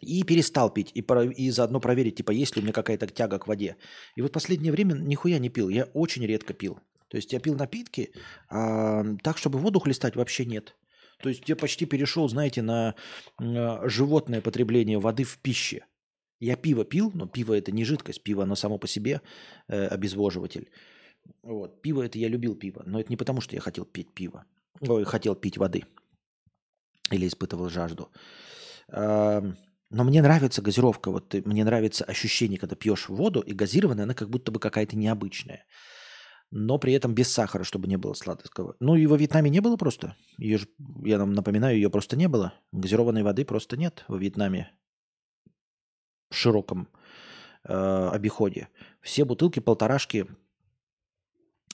и перестал пить. И, про... и заодно проверить, типа, есть ли у меня какая-то тяга к воде. И вот последнее время нихуя не пил. Я очень редко пил. То есть я пил напитки, а так, чтобы воду хлестать, вообще нет. То есть я почти перешел, знаете, на животное потребление воды в пище. Я пиво пил, но пиво это не жидкость, пиво оно само по себе э, обезвоживатель. Вот. Пиво это я любил пиво, но это не потому, что я хотел пить пиво, ой, хотел пить воды или испытывал жажду. Э-э- но мне нравится газировка, вот мне нравится ощущение, когда пьешь воду, и газированная она как будто бы какая-то необычная. Но при этом без сахара, чтобы не было сладкого. Ну и во Вьетнаме не было просто. Ее же, я вам напоминаю, ее просто не было. Газированной воды просто нет во Вьетнаме в широком э, обиходе. Все бутылки, полторашки,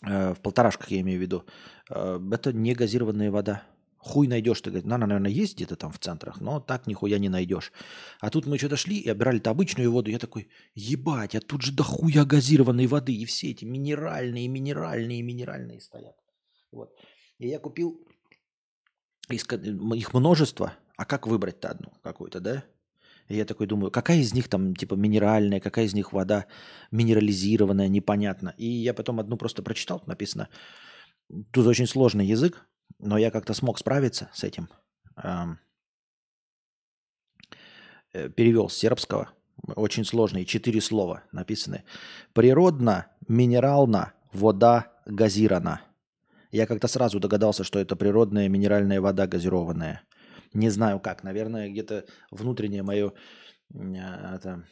э, в полторашках я имею в виду, э, это не газированная вода. Хуй найдешь, ты говоришь, она, наверное, есть где-то там в центрах, но так нихуя не найдешь. А тут мы что-то шли и обирали-то обычную воду. Я такой, ебать, а тут же дохуя газированной воды. И все эти минеральные, минеральные, минеральные стоят. Вот. И я купил их множество. А как выбрать-то одну какую-то, да? И я такой думаю, какая из них там типа минеральная, какая из них вода минерализированная, непонятно. И я потом одну просто прочитал, написано. Тут очень сложный язык, но я как-то смог справиться с этим. Перевел с сербского. Очень сложные, четыре слова написаны. Природно, минерально, вода газирована. Я как-то сразу догадался, что это природная минеральная вода газированная. Не знаю как. Наверное, где-то внутреннее мое... Это,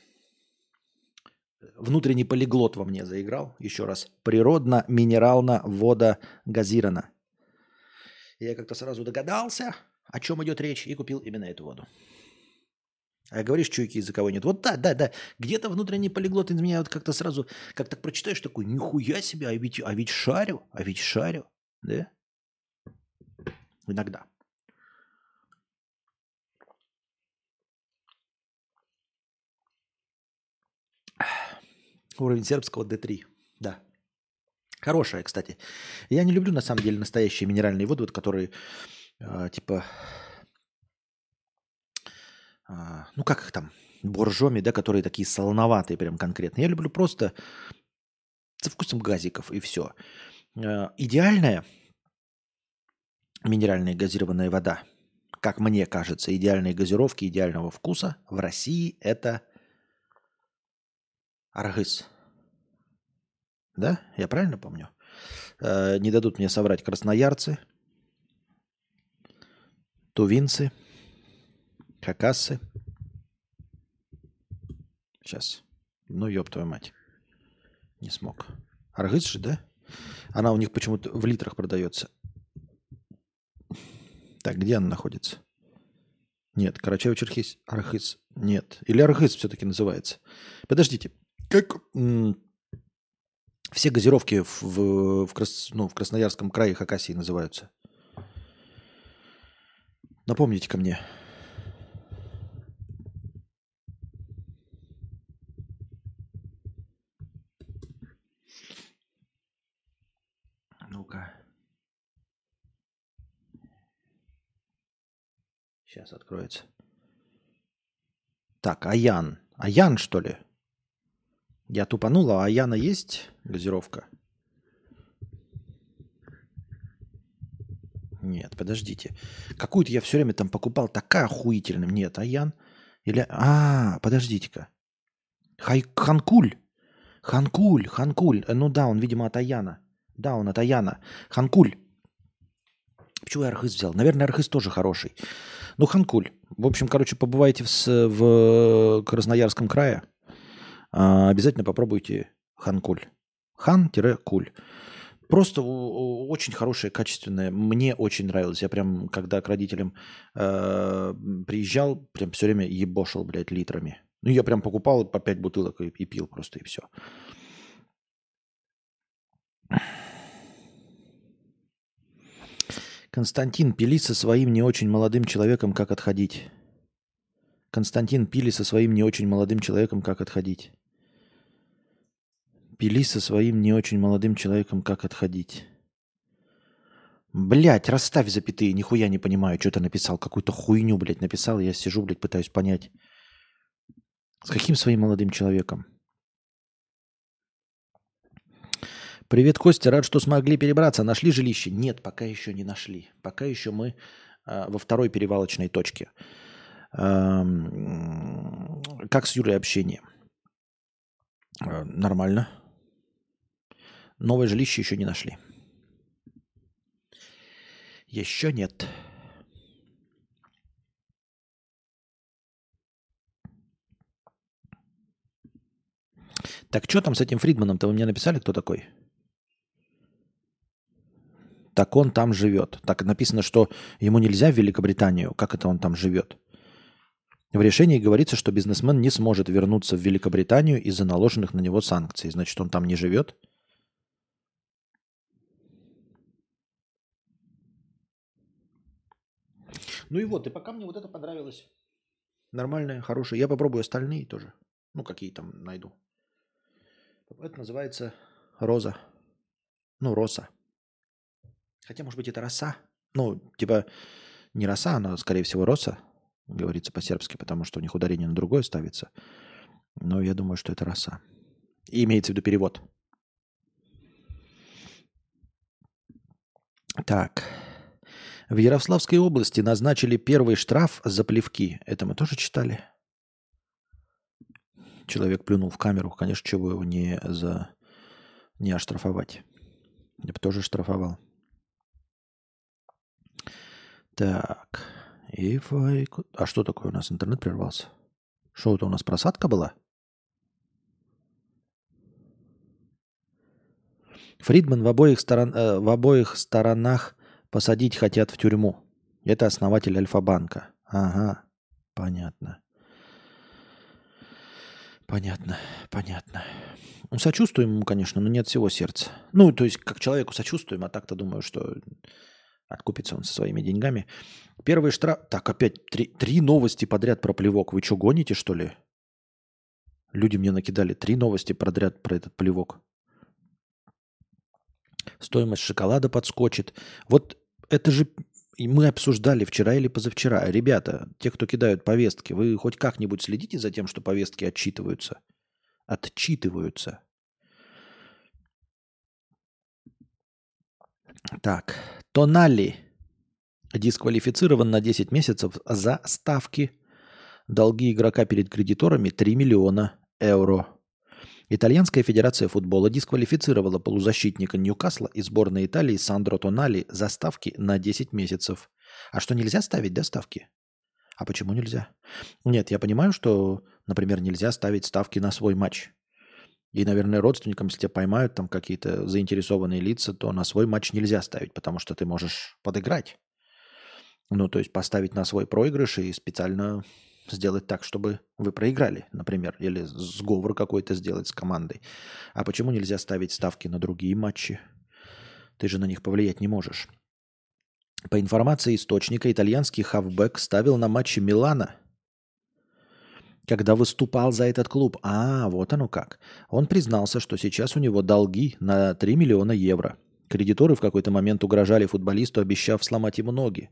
внутренний полиглот во мне заиграл. Еще раз. Природно, минерально, вода газирована. Я как-то сразу догадался, о чем идет речь, и купил именно эту воду. А говоришь, чуйки языковой нет. Вот да, да, да. Где-то внутренний полиглот из меня вот как-то сразу, как так прочитаешь, такой, нихуя себе, а ведь, а ведь шарю, а ведь шарю. Да? Иногда. Уровень сербского дэ три. Да. Хорошая, кстати. Я не люблю, на самом деле, настоящие минеральные воды, вот, которые э, типа... Ну, как их там, боржоми, да, которые такие солоноватые прям конкретно. Я люблю просто со вкусом газиков, и все. Идеальная минеральная газированная вода, как мне кажется, идеальной газировки, идеального вкуса в России это аргыс. Да? Я правильно помню? Не дадут мне соврать красноярцы, тувинцы, хакассы. Сейчас. Ну, ёб твою мать. Не смог. Аргыс же, да? Она у них почему-то в литрах продается. Так, где она находится? Нет, Карачаево-Черкесия. Аргыс. Нет. Или аргыс все-таки называется. Подождите. Как м- все газировки в, в, в, Крас- ну, в Красноярском крае Хакасии называются? Напомните-ка мне. Сейчас откроется. Так, Аян. Аян, что ли? Я тупанула. А Аяна есть газировка? Нет, подождите. Какую-то я все время там покупал. Такая охуительная. Нет, Аян. Или... А, подождите-ка. Хай... Ханкуль. Ханкуль. Ханкуль. Ну да, он, видимо, от Аяна. Да, он от Аяна. Ханкуль. Почему я архыз взял? Наверное, архыз тоже хороший. Ну, ханкуль. В общем, короче, побывайте в, в Красноярском крае. А, обязательно попробуйте ханкуль. Хан-куль. Просто очень хорошее, качественное. Мне очень нравилось. Я прям, когда к родителям э, приезжал, прям все время ебошил, блядь, литрами. Ну, я прям покупал по пять бутылок и, и пил просто, и все. Константин, пили со своим не очень молодым человеком, как отходить. Константин, пили со своим не очень молодым человеком, как отходить. Пили со своим не очень молодым человеком, как отходить. Блять, расставь запятые, нихуя не понимаю, что ты написал. Какую-то хуйню, блядь, написал. Я сижу, блядь, пытаюсь понять. С каким своим молодым человеком? Привет, Костя, рад, что смогли перебраться. Нашли жилище? Нет, пока еще не нашли. Пока еще мы э, во второй перевалочной точке. Эм, как с Юрой общение? Э, нормально. Новое жилище еще не нашли. Еще нет. Так что там с этим Фридманом-то? Вы мне написали, кто такой? Так он там живет. Так написано, что ему нельзя в Великобританию. Как это он там живет? В решении говорится, что бизнесмен не сможет вернуться в Великобританию из-за наложенных на него санкций. Значит, он там не живет? Ну и вот, и пока мне вот это понравилось. Нормальное, хорошее. Я попробую остальные тоже. Ну, какие там найду. Это называется роза. Ну, роса. Хотя, может быть, это роса. Ну, типа, не роса, но, скорее всего, роса. говорится по-сербски, потому что у них ударение на другое ставится. Но я думаю, что это роса. И имеется в виду перевод. Так. В Ярославской области назначили первый штраф за плевки. Это мы тоже читали. Человек плюнул в камеру. Конечно, чего его не, за... не оштрафовать. Я бы тоже штрафовал. Так. If I could... А что такое у нас? Интернет прервался. Что это у нас, просадка была? Фридман в обоих, сторон... э, в обоих сторонах посадить хотят в тюрьму. Это основатель Альфа-банка. Ага, понятно. Понятно, понятно. Ну, сочувствуем ему, конечно, но не от всего сердца. Ну, то есть, как человеку сочувствуем, а так-то думаю, что откупится он со своими деньгами. Первый штраф... Так, опять три, три новости подряд про плевок. Вы что, гоните, что ли? Люди мне накидали три новости подряд про этот плевок. Стоимость шоколада подскочит. Вот это же и мы обсуждали вчера или позавчера. Ребята, те, кто кидают повестки, вы хоть как-нибудь следите за тем, что повестки отчитываются? Отчитываются. Так. Тонали дисквалифицирован на десять месяцев за ставки. Долги игрока перед кредиторами три миллиона евро. Итальянская федерация футбола дисквалифицировала полузащитника Ньюкасла и сборной Италии Сандро Тонали за ставки на десять месяцев. А что, нельзя ставить, да, ставки? А почему нельзя? Нет, я понимаю, что, например, нельзя ставить ставки на свой матч. И, наверное, родственникам, если тебя поймают там какие-то заинтересованные лица, то на свой матч нельзя ставить, потому что ты можешь подыграть. Ну, то есть поставить на свой проигрыш и специально... сделать так, чтобы вы проиграли, например, или сговор какой-то сделать с командой. А почему нельзя ставить ставки на другие матчи? Ты же на них повлиять не можешь. По информации источника, итальянский хавбэк ставил на матчи Милана, когда выступал за этот клуб. А, вот оно как. Он признался, что сейчас у него долги на три миллиона евро. Кредиторы в какой-то момент угрожали футболисту, обещав сломать ему ноги.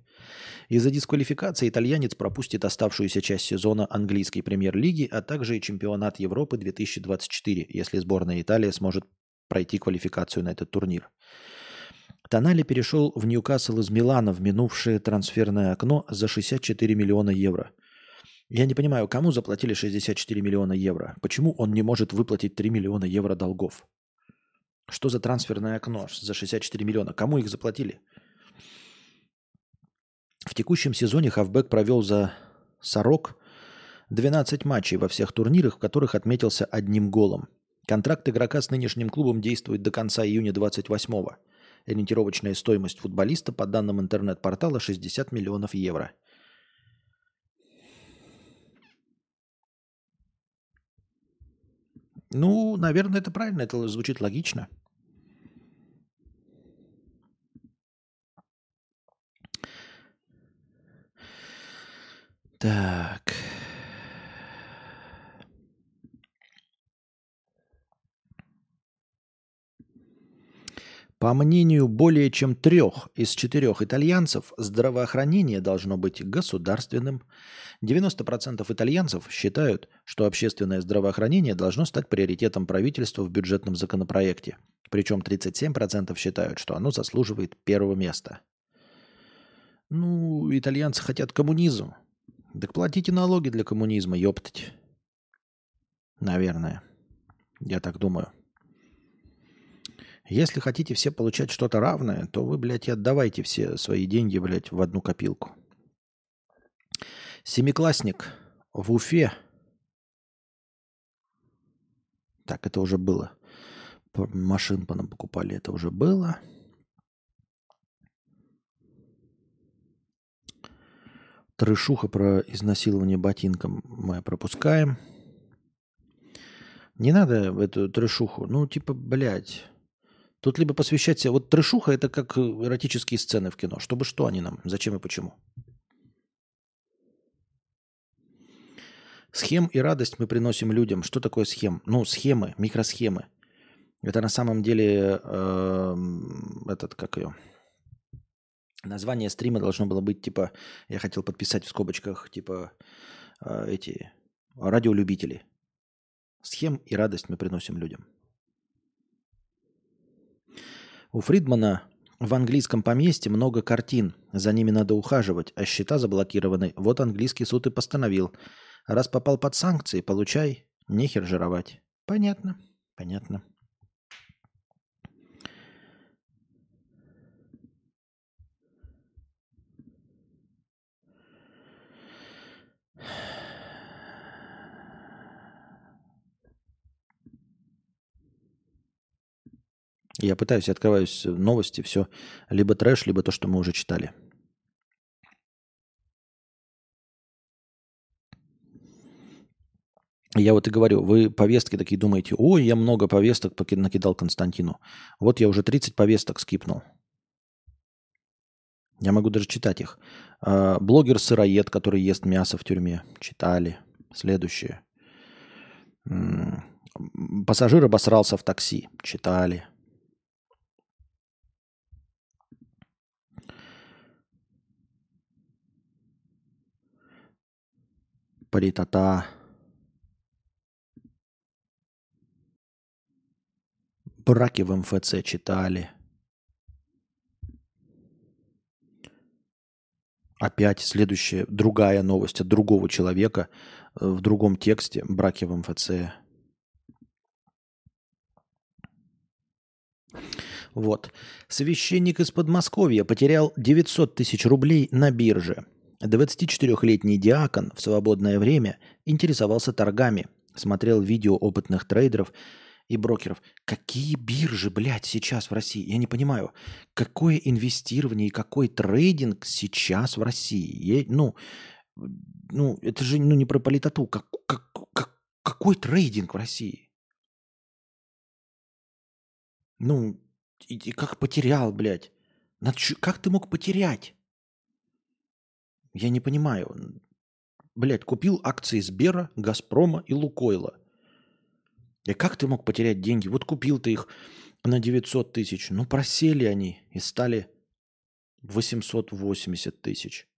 Из-за дисквалификации итальянец пропустит оставшуюся часть сезона английской премьер-лиги, а также и чемпионат Европы две тысячи двадцать четыре, если сборная Италии сможет пройти квалификацию на этот турнир. Тонали перешел в Ньюкасл из Милана в минувшее трансферное окно за шестьдесят четыре миллиона евро. Я не понимаю, кому заплатили шестьдесят четыре миллиона евро? Почему он не может выплатить три миллиона евро долгов? Что за трансферное окно за шестьдесят четыре миллиона? Кому их заплатили? В текущем сезоне хавбэк провел за сорок двенадцать матчей во всех турнирах, в которых отметился одним голом. Контракт игрока с нынешним клубом действует до конца июня двадцать восьмого. Ориентировочная стоимость футболиста по данным интернет-портала шестьдесят миллионов евро. Ну, наверное, это правильно, это звучит логично. Так. По мнению более чем трех из четырех итальянцев, здравоохранение должно быть государственным. девяносто процентов итальянцев считают, что общественное здравоохранение должно стать приоритетом правительства в бюджетном законопроекте. Причем тридцать семь процентов считают, что оно заслуживает первого места. Ну, итальянцы хотят коммунизм. Так платите налоги для коммунизма, ёптать. Наверное. Я так думаю. Если хотите все получать что-то равное, то вы, блядь, и отдавайте все свои деньги, блядь, в одну копилку. Семиклассник в Уфе. Так, это уже было. Машин по нам покупали, это уже было. Трешуха про изнасилование ботинком мы пропускаем. Не надо эту трешуху. Ну, типа, блядь. Тут либо посвящать себя... Вот трешуха — это как эротические сцены в кино. Чтобы что они нам? Зачем и почему? Схем и радость мы приносим людям. Что такое схем? Ну, схемы, микросхемы. Это на самом деле... Э, этот, как ее... Название стрима должно было быть, типа, я хотел подписать в скобочках, типа, э, эти, радиолюбители. Схем и радость мы приносим людям. У Фридмана в английском поместье много картин, за ними надо ухаживать, а счета заблокированы. Вот английский суд и постановил. Раз попал под санкции, получай, нехер жировать. Понятно, понятно. Я пытаюсь, открываюсь новости, все. Либо трэш, либо то, что мы уже читали. Я вот и говорю, вы повестки такие думаете, ой, я много повесток накидал Константину. Вот я уже тридцать повесток скипнул. Я могу даже читать их. Блогер-сыроед, который ест мясо в тюрьме. Читали. Следующее. Пассажир обосрался в такси. Читали. Паритата. Браки в МФЦ читали. Опять следующая, другая новость от другого человека в другом тексте. Браки в МФЦ. Вот. Священник из Подмосковья потерял девятьсот тысяч рублей на бирже. двадцатичетырёхлетний диакон в свободное время интересовался торгами, смотрел видео опытных трейдеров и брокеров. Какие биржи, блядь, сейчас в России? Я не понимаю, какое инвестирование и какой трейдинг сейчас в России? Я, ну, ну, это же ну, не про политоту. Как, как, как, какой трейдинг в России? Ну, и, и как потерял, блядь? Над, как ты мог потерять? Я не понимаю. Блядь, купил акции Сбера, Газпрома и Лукойла. И как ты мог потерять деньги? Вот купил ты их на девятьсот тысяч. Ну, просели они и стали восемьсот восемьдесят тысяч.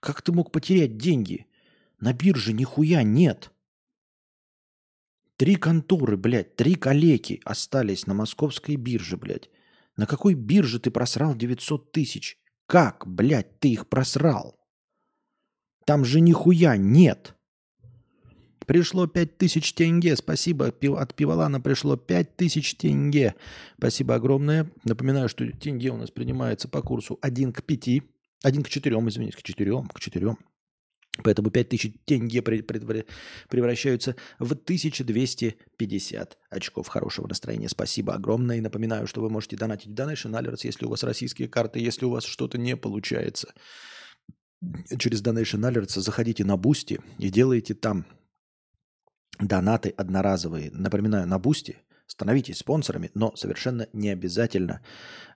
Как ты мог потерять деньги? На бирже нихуя нет. Три конторы, блядь, три калеки остались на московской бирже, блядь. На какой бирже ты просрал девятьсот тысяч? Как, блядь, ты их просрал? Там же нихуя нет. Пришло пять тысяч тенге. Спасибо. От Пиволана пришло пять тысяч тенге. Спасибо огромное. Напоминаю, что тенге у нас принимается по курсу один к пяти. один к четырём, извините, к четырём. К четырём. Поэтому пять тысяч тенге превращаются в тысяча двести пятьдесят очков хорошего настроения. Спасибо огромное. И напоминаю, что вы можете донатить в Donation Alerts, если у вас российские карты, если у вас что-то не получается. Через Donation Alerts заходите на Boosty и делаете там донаты одноразовые. Напоминаю, на Boosty становитесь спонсорами, но совершенно не обязательно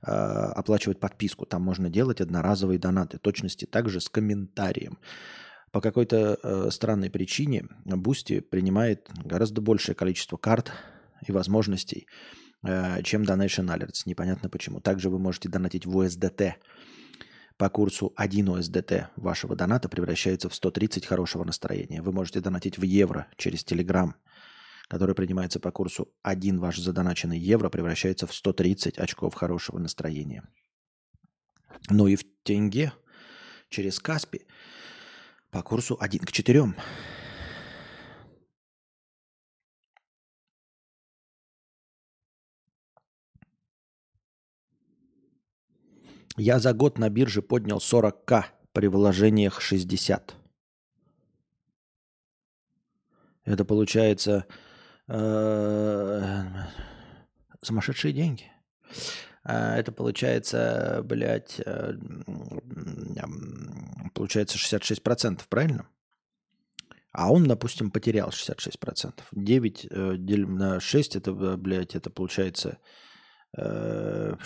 э, оплачивать подписку. Там можно делать одноразовые донаты, точности также с комментарием. По какой-то э, странной причине Boosty принимает гораздо большее количество карт и возможностей, э, чем Donation Alerts. Непонятно почему. Также вы можете донатить в ю эс ди ти. По курсу один ю эс ди ти вашего доната превращается в сто тридцать хорошего настроения. Вы можете донатить в евро через Телеграм, который принимается по курсу один ваш задоначенный евро превращается в сто тридцать очков хорошего настроения. Ну и в тенге через Каспи по курсу один к четырём. Я за год на бирже поднял сорок тысяч при вложениях шестьдесят. Это получается э, сумасшедшие деньги. Это получается, блядь, э, получается шестьдесят шесть процентов, правильно? А он, допустим, потерял шестьдесят шесть процентов. девять э, делим на шесть, это, блядь, это получается... Э,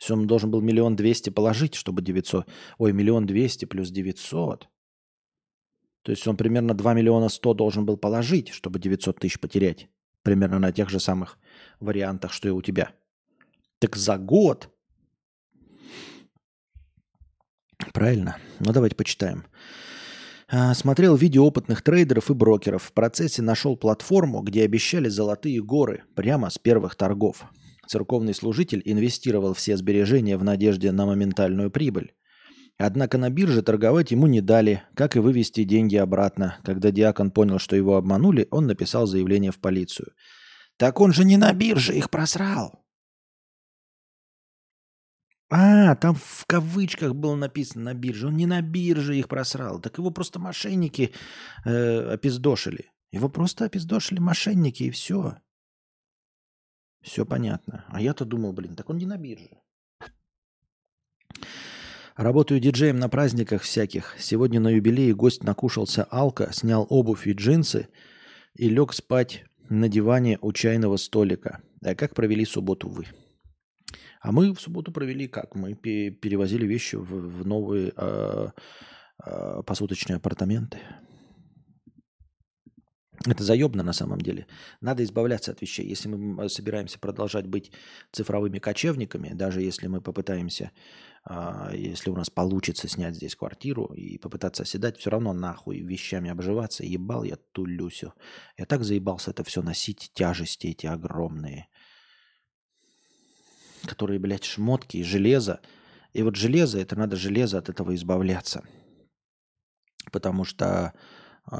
Все, он должен был миллион двести положить, чтобы девятьсот. Ой, миллион двести плюс девятьсот. То есть он примерно два миллиона сто должен был положить, чтобы девятьсот тысяч потерять. Примерно на тех же самых вариантах, что и у тебя. Так за год Правильно? Ну, давайте почитаем. Смотрел видео опытных трейдеров и брокеров. В процессе нашел платформу, где обещали золотые горы прямо с первых торгов. Церковный служитель инвестировал все сбережения в надежде на моментальную прибыль. Однако на бирже торговать ему не дали, как и вывести деньги обратно. Когда диакон понял, что его обманули, он написал заявление в полицию. Так он же не на бирже их просрал. А, там в кавычках было написано «на бирже». Он не на бирже их просрал. Так его просто мошенники э, опиздошили. Его просто опиздошили мошенники, и все. Все понятно. А я-то думал, блин, так он не на бирже. Работаю диджеем на праздниках всяких. Сегодня на юбилее гость накушался алко, снял обувь и джинсы и лег спать на диване у чайного столика. А как провели субботу вы? А мы в субботу провели как? Мы перевозили вещи в, в новые э, э, посуточные апартаменты. Это заебно на самом деле. Надо избавляться от вещей. Если мы собираемся продолжать быть цифровыми кочевниками, даже если мы попытаемся, э, если у нас получится снять здесь квартиру и попытаться оседать, все равно нахуй вещами обживаться. Ебал я ту Люсю. Я так заебался это все носить, тяжести эти огромные, которые, блядь, шмотки и железо. И вот железо, это надо железо от этого избавляться. Потому что э,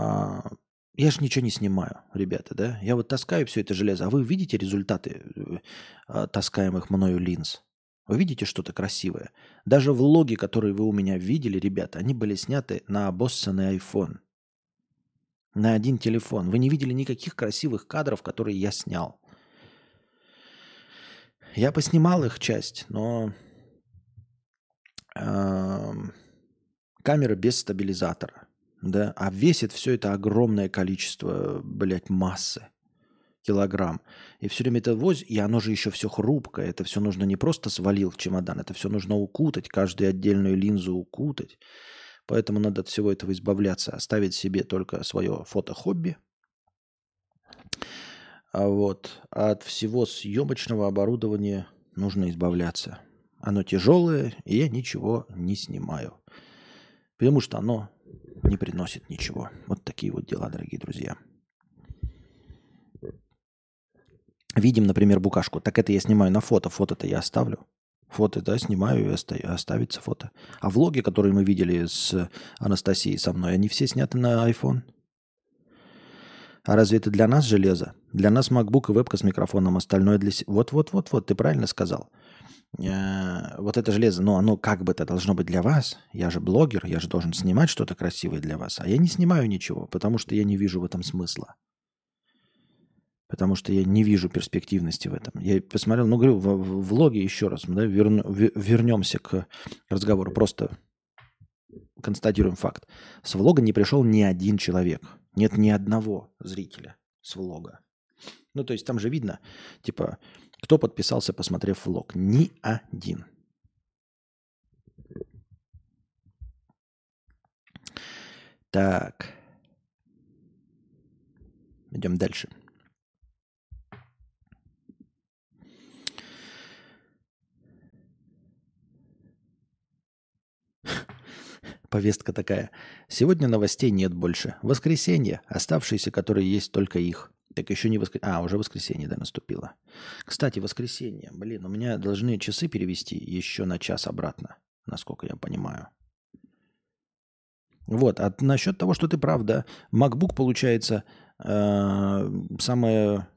я же ничего не снимаю, ребята, да? Я вот таскаю все это железо, а вы видите результаты э, таскаемых мною линз? Вы видите что-то красивое? Даже влоги, которые вы у меня видели, ребята, они были сняты на обоссанный iPhone. На один телефон. Вы не видели никаких красивых кадров, которые я снял. Я поснимал их часть, но э, камера без стабилизатора, да, а весит все это огромное количество, блядь, массы, килограмм. И все время это возь, и оно же еще все хрупкое, это все нужно не просто свалил в чемодан, это все нужно укутать, каждую отдельную линзу укутать. Поэтому надо от всего этого избавляться, оставить себе только свое фото-хобби. А вот от всего съемочного оборудования нужно избавляться. Оно тяжелое, и я ничего не снимаю. Потому что оно не приносит ничего. Вот такие вот дела, дорогие друзья. Видим, например, букашку. Так это я снимаю на фото. Фото-то я оставлю. Фото, да, снимаю, и оставится фото. А влоги, которые мы видели с Анастасией, со мной, они все сняты на iPhone. А разве это для нас железо? Для нас MacBook и вебка с микрофоном, остальное для... Вот-вот-вот-вот, ты правильно сказал. Э-э- вот это железо, но оно как бы-то должно быть для вас. Я же блогер, я же должен снимать что-то красивое для вас. А я не снимаю ничего, потому что я не вижу в этом смысла. Потому что я не вижу перспективности в этом. Я посмотрел, ну, говорю, в, в влоге еще раз, да, верну, в, вернемся к разговору. Просто констатируем факт. С влога не пришел ни один человек. Нет ни одного зрителя с влога. Ну, то есть там же видно, типа, кто подписался, посмотрев влог. Ни один. Так. Идем дальше. Повестка такая. Сегодня новостей нет больше. Воскресенье. Оставшиеся, которые есть, только их. Так еще не воскресенье. А, уже воскресенье, да, наступило. Кстати, воскресенье. Блин, у меня должны часы перевести еще на час обратно, насколько я понимаю. Вот. А насчет того, что ты прав, да. MacBook, получается, самое,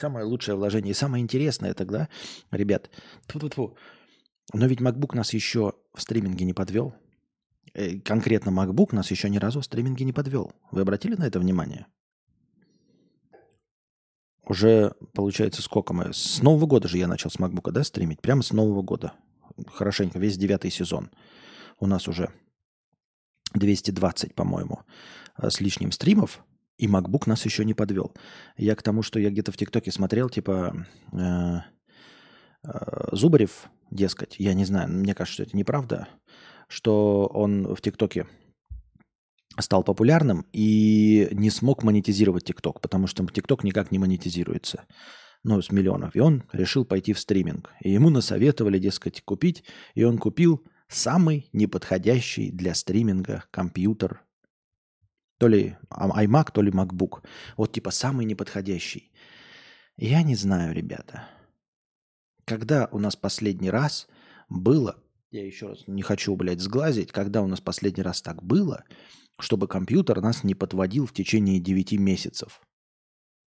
самое лучшее вложение. И самое интересное тогда, ребят. Тьфу-тьфу-тьфу. Но ведь MacBook нас еще в стриминге не подвел. Конкретно MacBook нас еще ни разу в стриминге не подвел. Вы обратили на это внимание? Уже, получается, сколько мы... С Нового года же я начал с MacBook, да, стримить? Прямо с Нового года. Хорошенько, весь девятый сезон. У нас уже двести двадцать, по-моему, с лишним стримов. И MacBook нас еще не подвел. Я к тому, что я где-то в ТикТоке смотрел, типа... Э, э, Зубарев, дескать, я не знаю, мне кажется, что это неправда, что он в ТикТоке стал популярным и не смог монетизировать ТикТок, потому что ТикТок никак не монетизируется, ну, с миллионов. И он решил пойти в стриминг. И ему насоветовали, дескать, купить, и он купил Самый неподходящий для стриминга компьютер. То ли iMac, то ли MacBook. Вот типа самый неподходящий. Я не знаю, ребята. Когда у нас последний раз было, я еще раз не хочу, блядь, сглазить, когда у нас последний раз так было, чтобы компьютер нас не подводил в течение девяти месяцев.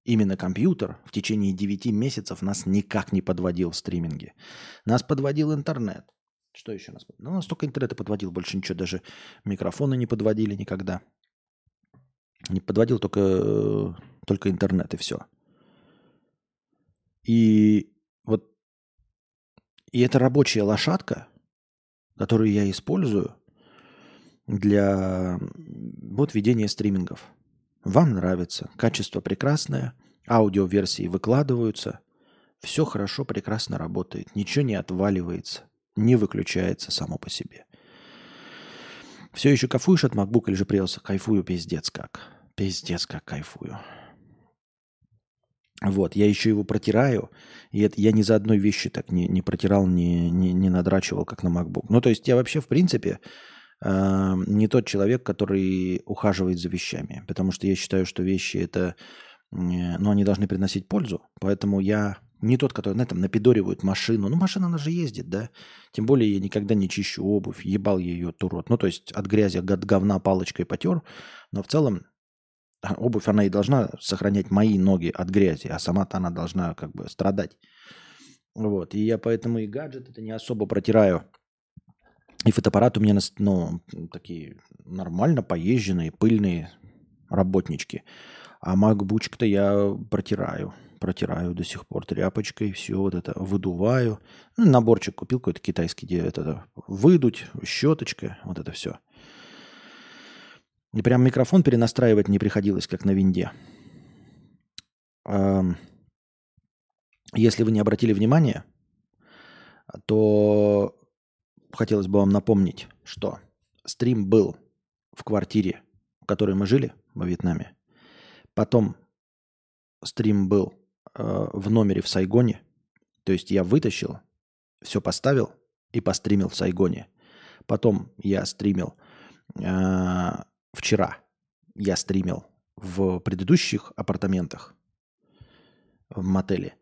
Именно компьютер в течение девяти месяцев нас никак не подводил в стриминге. Нас подводил интернет. Что еще нас? Ну, нас только интернет подводил, больше ничего. Даже микрофоны не подводили никогда. Не подводил только, только интернет, и все. И вот и эта рабочая лошадка, которую я использую для вот ведения стримингов. Вам нравится, качество прекрасное, аудиоверсии выкладываются, все хорошо, прекрасно работает, ничего не отваливается. Не выключается само по себе. Все еще кайфуешь от MacBook или же приелся? Кайфую, пиздец как. Пиздец как кайфую. Вот, я еще его протираю. И это, я ни за одной вещи так не, не протирал, не, не, не надрачивал, как на MacBook. Ну, то есть я вообще, в принципе, э, не тот человек, который ухаживает за вещами. Потому что я считаю, что вещи это... Э, ну, они должны приносить пользу. Поэтому я... Не тот, который, знаете, там, напидоривает машину. Ну, машина, она же ездит, да? Тем более я никогда не чищу обувь. Ебал я ее, турот. Ну, то есть от грязи, от говна палочкой потер. Но в целом обувь, она и должна сохранять мои ноги от грязи. А сама-то она должна как бы страдать. Вот. И я поэтому и гаджет это не особо протираю. И фотоаппарат у меня, ну, такие нормально поезженные, пыльные работнички. А макбучек-то я протираю. Протираю до сих пор тряпочкой, все вот это выдуваю. Ну, наборчик купил какой-то китайский, где это выдуть, щеточка, вот это все. И прям микрофон перенастраивать не приходилось, как на винде. Если вы не обратили внимания, то хотелось бы вам напомнить, что стрим был в квартире, в которой мы жили во Вьетнаме. Потом стрим был в номере в Сайгоне, то есть я вытащил, все поставил и постримил в Сайгоне. Потом я стримил э, вчера, я стримил в предыдущих апартаментах в мотеле.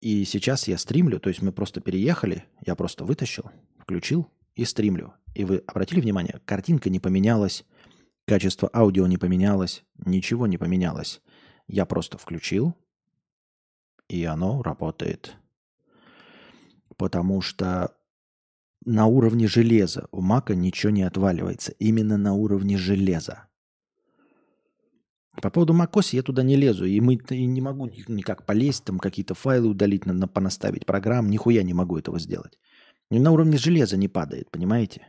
И сейчас я стримлю, то есть мы просто переехали, я просто вытащил, включил и стримлю. И вы обратили внимание, картинка не поменялась, качество аудио не поменялось, ничего не поменялось. Я просто включил. И оно работает. Потому что на уровне железа у Мака ничего не отваливается. Именно на уровне железа. По поводу MacOS я туда не лезу. И, мы, и не могу никак полезть, там какие-то файлы удалить, на, на, понаставить программ. Нихуя не могу этого сделать. И на уровне железа не падает, понимаете?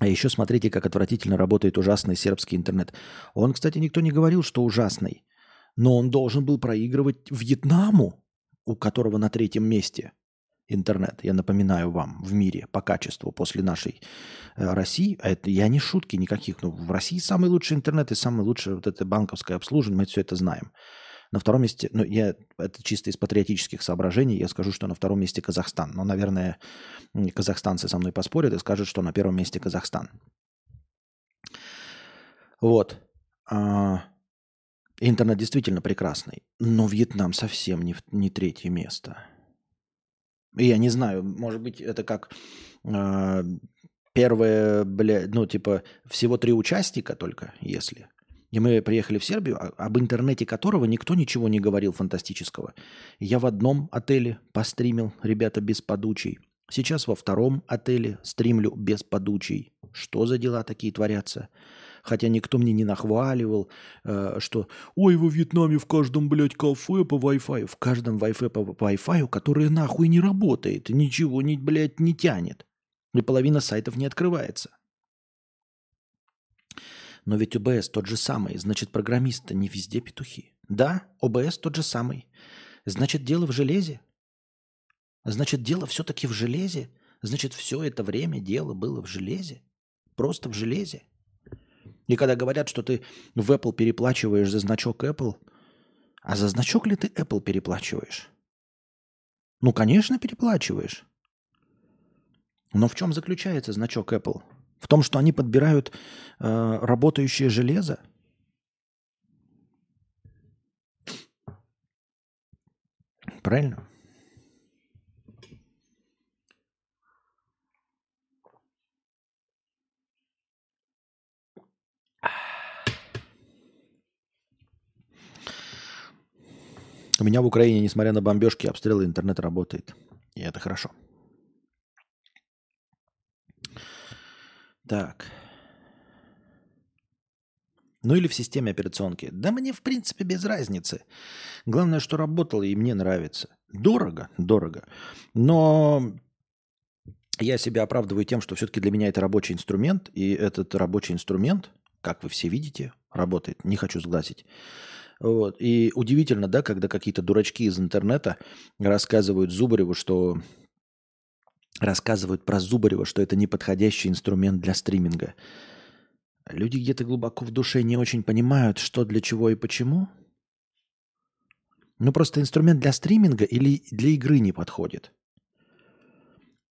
А еще смотрите, как отвратительно работает ужасный сербский интернет. Он, кстати, никто не говорил, что ужасный. Но он должен был проигрывать Вьетнаму, у которого на третьем месте интернет, я напоминаю вам, в мире по качеству после нашей э, России. А это я не шутки никаких. Ну, в России самый лучший интернет и самое лучшее вот это банковское обслуживание. Мы все это знаем. На втором месте, ну, я, это чисто из патриотических соображений, я скажу, что на втором месте Казахстан. Но, наверное, казахстанцы со мной поспорят и скажут, что на первом месте Казахстан. Вот. Интернет действительно прекрасный, но Вьетнам совсем не, не третье место. И я не знаю, может быть, это как э, первое, бля, ну, типа, всего три участника только, если. И мы приехали в Сербию, об интернете которого никто ничего не говорил фантастического. Я в одном отеле постримил, ребята, без подучей. Сейчас во втором отеле стримлю без подучей. Что за дела такие творятся? Хотя никто мне не нахваливал, что «Ой, во Вьетнаме в каждом, блядь, кафе по Wi-Fi». В каждом Wi-Fi по Wi-Fi, которое нахуй не работает, ничего, не, блядь, не тянет. И половина сайтов не открывается. Но ведь о бэ эс тот же самый, значит, программисты не везде петухи. Да, о бэ эс тот же самый. Значит, дело в железе. Значит, дело все-таки в железе. Значит, все это время дело было в железе. Просто в железе. И когда говорят, что ты в Apple переплачиваешь за значок Apple, а за значок ли ты Apple переплачиваешь? Ну, конечно, переплачиваешь. Но в чем заключается значок Apple? В том, что они подбирают э, работающее железо? Правильно? У меня в Украине, несмотря на бомбежки и обстрелы, интернет работает. И это хорошо. Так. Ну или в системе операционки. Да мне, в принципе, без разницы. Главное, что работало, и мне нравится. Дорого, дорого. Но я себя оправдываю тем, что все-таки для меня это рабочий инструмент. И этот рабочий инструмент, как вы все видите, работает. Не хочу сглазить. Вот. И удивительно, да, когда какие-то дурачки из интернета рассказывают Зубареву, что... рассказывают про Зубарева, что это неподходящий инструмент для стриминга. Люди где-то глубоко в душе не очень понимают, что для чего и почему. Ну, просто инструмент для стриминга или для игры не подходит.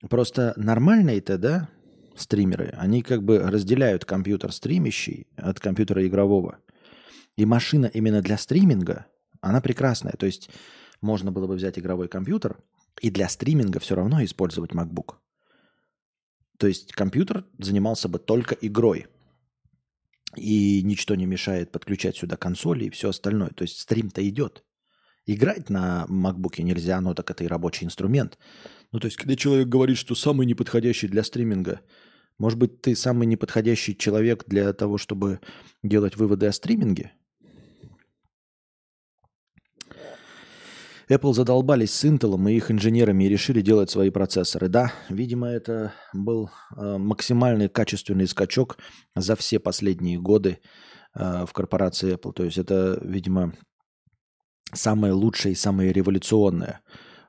Просто нормальные-то, да, стримеры, они как бы разделяют компьютер стримящий от компьютера игрового. И машина именно для стриминга, она прекрасная. То есть можно было бы взять игровой компьютер и для стриминга все равно использовать MacBook. То есть компьютер занимался бы только игрой. И ничто не мешает подключать сюда консоли и все остальное. То есть стрим-то идет. Играть на MacBook нельзя, но так это и рабочий инструмент. Ну то есть когда человек говорит, что самый неподходящий для стриминга... Может быть, ты самый неподходящий человек для того, чтобы делать выводы о стриминге? Apple задолбались с Intel и их инженерами и решили делать свои процессоры. Да, видимо, это был э, максимальный качественный скачок за все последние годы э, в корпорации Apple. То есть это, видимо, самое лучшее и самое революционное,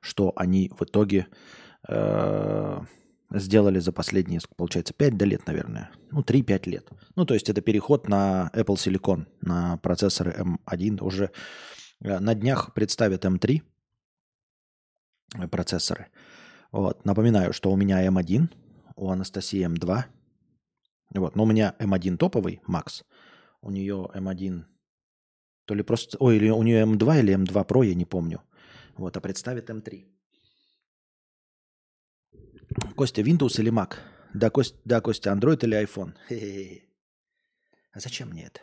что они в итоге... Э, Сделали за последние, получается, пять лет, наверное. Ну, три-пять лет. Ну, то есть это переход на Apple Silicon, на процессоры эм один. Уже на днях представят эм три процессоры. Вот. Напоминаю, что у меня эм один, у Анастасии эм два. Вот. Но у меня эм один топовый, Max. У нее эм один... То ли просто... Ой, или у нее эм два или эм два Pro, я не помню. Вот. А представят эм три. Костя, Windows или Mac? Да, Костя, да, Костя, Android или iPhone? Хе-хе-хе. А зачем мне это?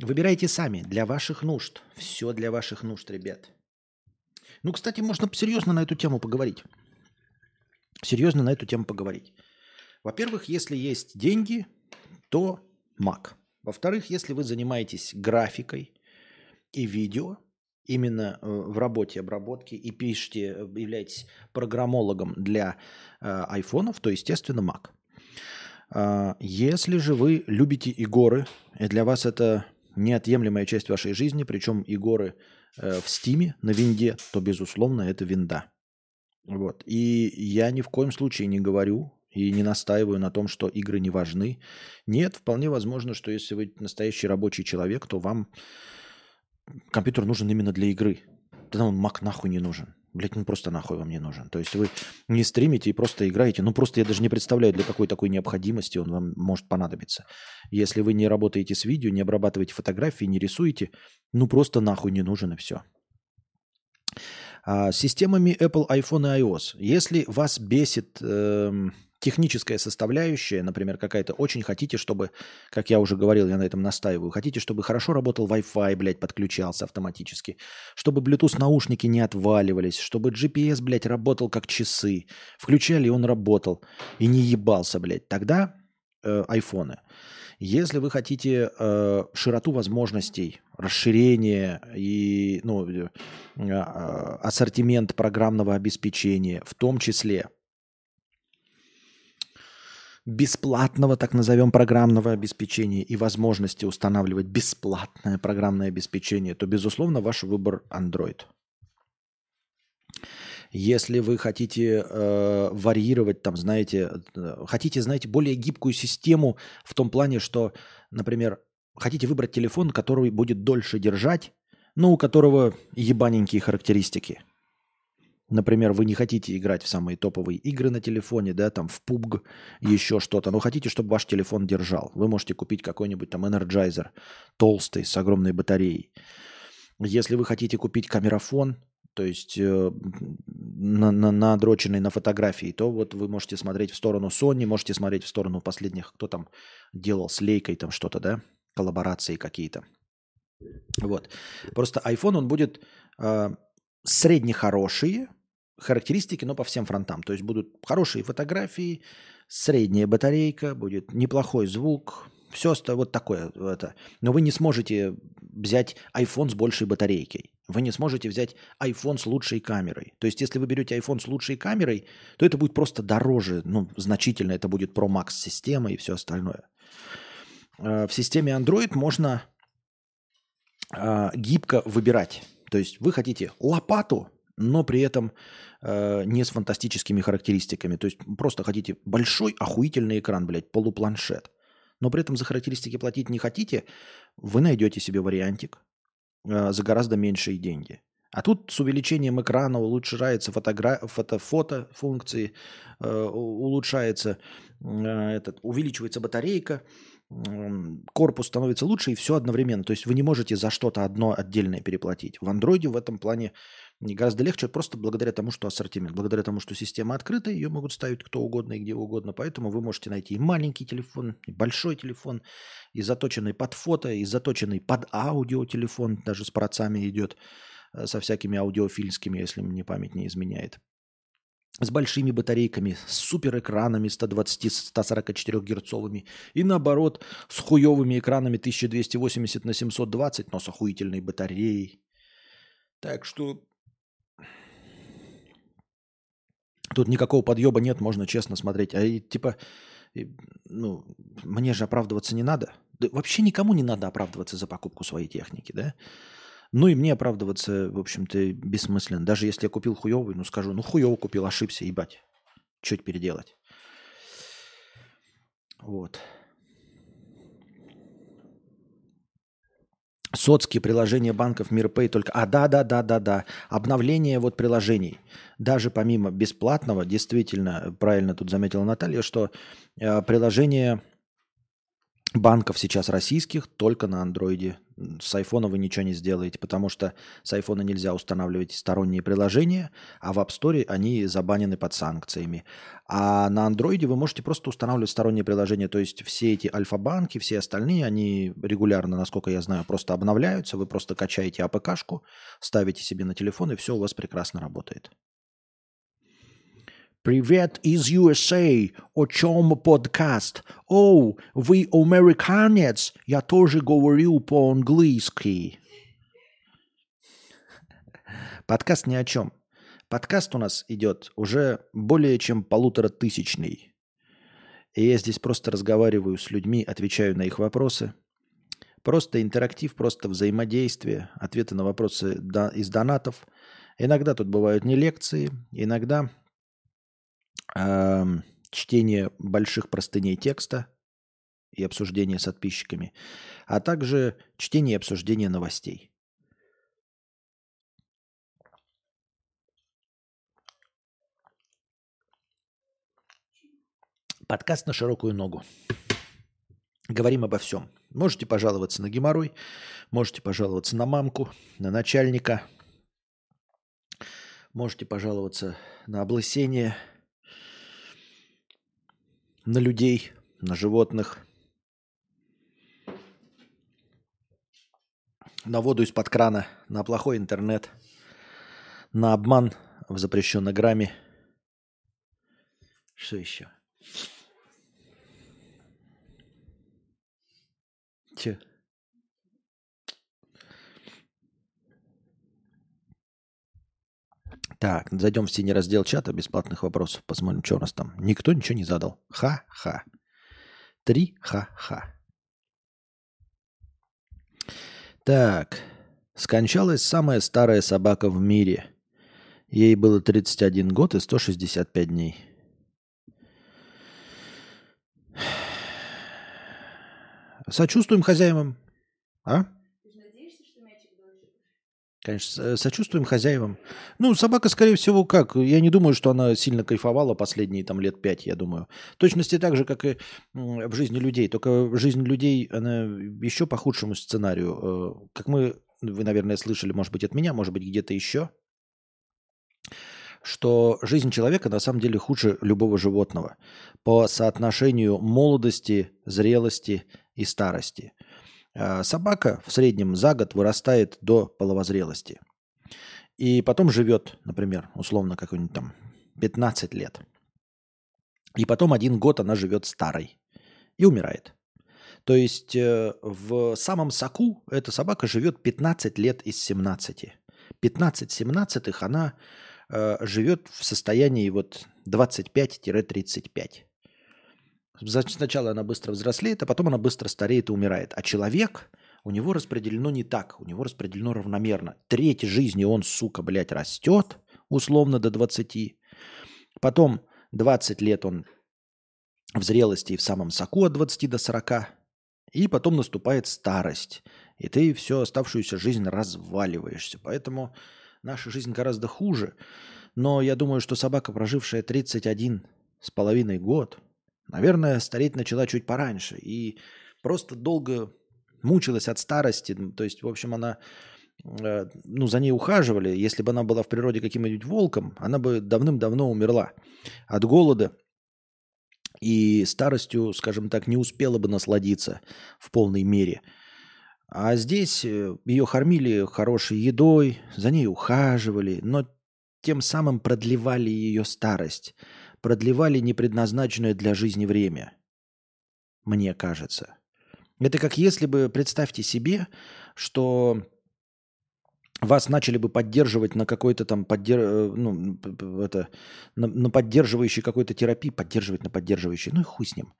Выбирайте сами, для ваших нужд. Все для ваших нужд, ребят. Ну, кстати, можно серьезно на эту тему поговорить. Серьезно на эту тему поговорить. Во-первых, если есть деньги, то Mac. Во-вторых, если вы занимаетесь графикой и видео, именно в работе обработки и пишете, являетесь программологом для э, айфонов, то, естественно, Mac. Э, если же вы любите игры, и для вас это неотъемлемая часть вашей жизни, причем игры э, в Steam, на винде, то, безусловно, это винда. Вот. И я ни в коем случае не говорю и не настаиваю на том, что игры не важны. Нет, вполне возможно, что если вы настоящий рабочий человек, то вам... Компьютер нужен именно для игры. Тогда он Mac нахуй не нужен. Блять, ну просто нахуй вам не нужен. То есть вы не стримите и просто играете. Ну просто я даже не представляю, для какой такой необходимости он вам может понадобиться. Если вы не работаете с видео, не обрабатываете фотографии, не рисуете, ну просто нахуй не нужен и все. А с системами Apple, iPhone и iOS. Если вас бесит э, техническая составляющая, например, какая-то, очень хотите, чтобы, как я уже говорил, я на этом настаиваю, хотите, чтобы хорошо работал Wi-Fi, блядь, подключался автоматически, чтобы Bluetooth-наушники не отваливались, чтобы джи пи эс, блядь, работал как часы, включали, и он работал, и не ебался, блядь, тогда э, iPhone. Если вы хотите э, широту возможностей, расширение и ну, э, ассортимент программного обеспечения, в том числе бесплатного, так назовем, программного обеспечения и возможности устанавливать бесплатное программное обеспечение, то, безусловно, ваш выбор Android. Если вы хотите э, варьировать, там, знаете, хотите, знаете, более гибкую систему в том плане, что, например, хотите выбрать телефон, который будет дольше держать, но у которого ебаненькие характеристики. Например, вы не хотите играть в самые топовые игры на телефоне, да, там в пабг, еще что-то, но хотите, чтобы ваш телефон держал. Вы можете купить какой-нибудь там энерджайзер толстый с огромной батареей. Если вы хотите купить камерафон, то есть э, на, на, надроченный на фотографии, то вот вы можете смотреть в сторону Sony, можете смотреть в сторону последних, кто там делал с Лейкой там что-то, да, коллаборации какие-то. Вот. Просто iPhone, он будет э, среднехорошие характеристики, но по всем фронтам. То есть будут хорошие фотографии, средняя батарейка, будет неплохой звук, все вот такое. Это. Но вы не сможете взять iPhone с большей батарейкой. Вы не сможете взять iPhone с лучшей камерой. То есть если вы берете iPhone с лучшей камерой, то это будет просто дороже, ну, значительно. Это будет Pro Max система и все остальное. В системе Android можно гибко выбирать. То есть вы хотите лопату, но при этом э, не с фантастическими характеристиками. То есть просто хотите большой охуительный экран, блядь, полупланшет. Но при этом за характеристики платить не хотите, вы найдете себе вариантик э, за гораздо меньшие деньги. А тут с увеличением экрана улучшается фотогра... фото... фотофункции, э, улучшается, э, этот, увеличивается батарейка, корпус становится лучше, и все одновременно. То есть вы не можете за что-то одно отдельное переплатить. В Android в этом плане гораздо легче, просто благодаря тому, что ассортимент, благодаря тому, что система открыта, ее могут ставить кто угодно и где угодно. Поэтому вы можете найти и маленький телефон, и большой телефон, и заточенный под фото, и заточенный под аудио телефон, даже с процами идет, со всякими аудиофильскими, если мне память не изменяет. С большими батарейками, с суперэкранами сто двадцать - сто сорок четыре герцовыми и наоборот с хуевыми экранами тысяча двести восемьдесят на семьсот двадцать, но с охуительной батареей. Так что тут никакого подъеба нет, можно честно смотреть. А и, типа, и, ну, мне же оправдываться не надо. Да вообще никому не надо оправдываться за покупку своей техники, да? Ну и мне оправдываться, в общем-то, бессмысленно. Даже если я купил хуёвый, ну скажу, ну хуёво купил, ошибся, ебать. Чё теперь делать? Вот. Соцкие приложения банков Мирпэй только... А, да-да-да-да-да. Обновление вот приложений. Даже помимо бесплатного, действительно, правильно тут заметила Наталья, что э, приложение... банков сейчас российских только на андроиде. С айфона вы ничего не сделаете, потому что с айфона нельзя устанавливать сторонние приложения, а в App Store они забанены под санкциями. А на андроиде вы можете просто устанавливать сторонние приложения, то есть все эти альфа-банки, все остальные, они регулярно, насколько я знаю, просто обновляются, вы просто качаете АПК-шку, ставите себе на телефон, и все у вас прекрасно работает. Привет из ю эс эй. О чем подкаст? О, вы американец? Я тоже говорю по-английски. Подкаст ни о чем. Подкаст у нас идет уже более чем полуторатысячный. И я здесь просто разговариваю с людьми, отвечаю на их вопросы. Просто интерактив, просто взаимодействие. Ответы на вопросы из донатов. Иногда тут бывают не лекции, иногда... чтение больших простыней текста и обсуждение с подписчиками, а также чтение и обсуждение новостей. Подкаст на широкую ногу. Говорим обо всем. Можете пожаловаться на геморрой, можете пожаловаться на мамку, на начальника, можете пожаловаться на облысение, на людей, на животных, на воду из-под крана, на плохой интернет, на обман в запрещенной грамме. Что еще? Че? Так, зайдем в синий раздел чата бесплатных вопросов. Посмотрим, что у нас там. Никто ничего не задал. Ха-ха. Три ха-ха. Так. Скончалась самая старая собака в мире. Ей было тридцать один год и сто шестьдесят пять дней. Сочувствуем хозяевам. А? Ты же надеешься, что мячик доживет? конечно. Сочувствуем хозяевам. Ну, собака, скорее всего, как? Я не думаю, что она сильно кайфовала последние там лет пять, я думаю. В точности так же, как и в жизни людей. Только жизнь людей, она еще по худшему сценарию. Как мы, вы, наверное, слышали, может быть, от меня, может быть, где-то еще, что жизнь человека на самом деле хуже любого животного по соотношению молодости, зрелости и старости. Собака в среднем за год вырастает до половозрелости. И потом живет, например, условно, какой-нибудь там пятнадцать лет. И потом один год она живет старой и умирает. То есть в самом соку эта собака живет пятнадцать лет из семнадцати. пятнадцать-семнадцатых она живет в состоянии вот двадцать пять тридцать пять. Сначала она быстро взрослеет, а потом она быстро стареет и умирает. А человек, у него распределено не так, у него распределено равномерно. Треть жизни он, сука, блядь, растет, условно, до двадцати. Потом двадцать лет он в зрелости и в самом соку от двадцати до сорока. И потом наступает старость. И ты всю оставшуюся жизнь разваливаешься. Поэтому наша жизнь гораздо хуже. Но я думаю, что собака, прожившая тридцать один с половиной год, наверное, стареть начала чуть пораньше и просто долго мучилась от старости. То есть, в общем, она, ну, за ней ухаживали. Если бы она была в природе каким-нибудь волком, она бы давным-давно умерла от голода и старостью, скажем так, не успела бы насладиться в полной мере. А здесь ее кормили хорошей едой, за ней ухаживали, но тем самым продлевали ее старость. Продлевали непредназначенное для жизни время, мне кажется. Это как если бы, представьте себе, что вас начали бы поддерживать на какой-то там, поддерж... ну, это, на, на поддерживающей какой-то терапии, поддерживать на поддерживающей, ну и хуй с ним.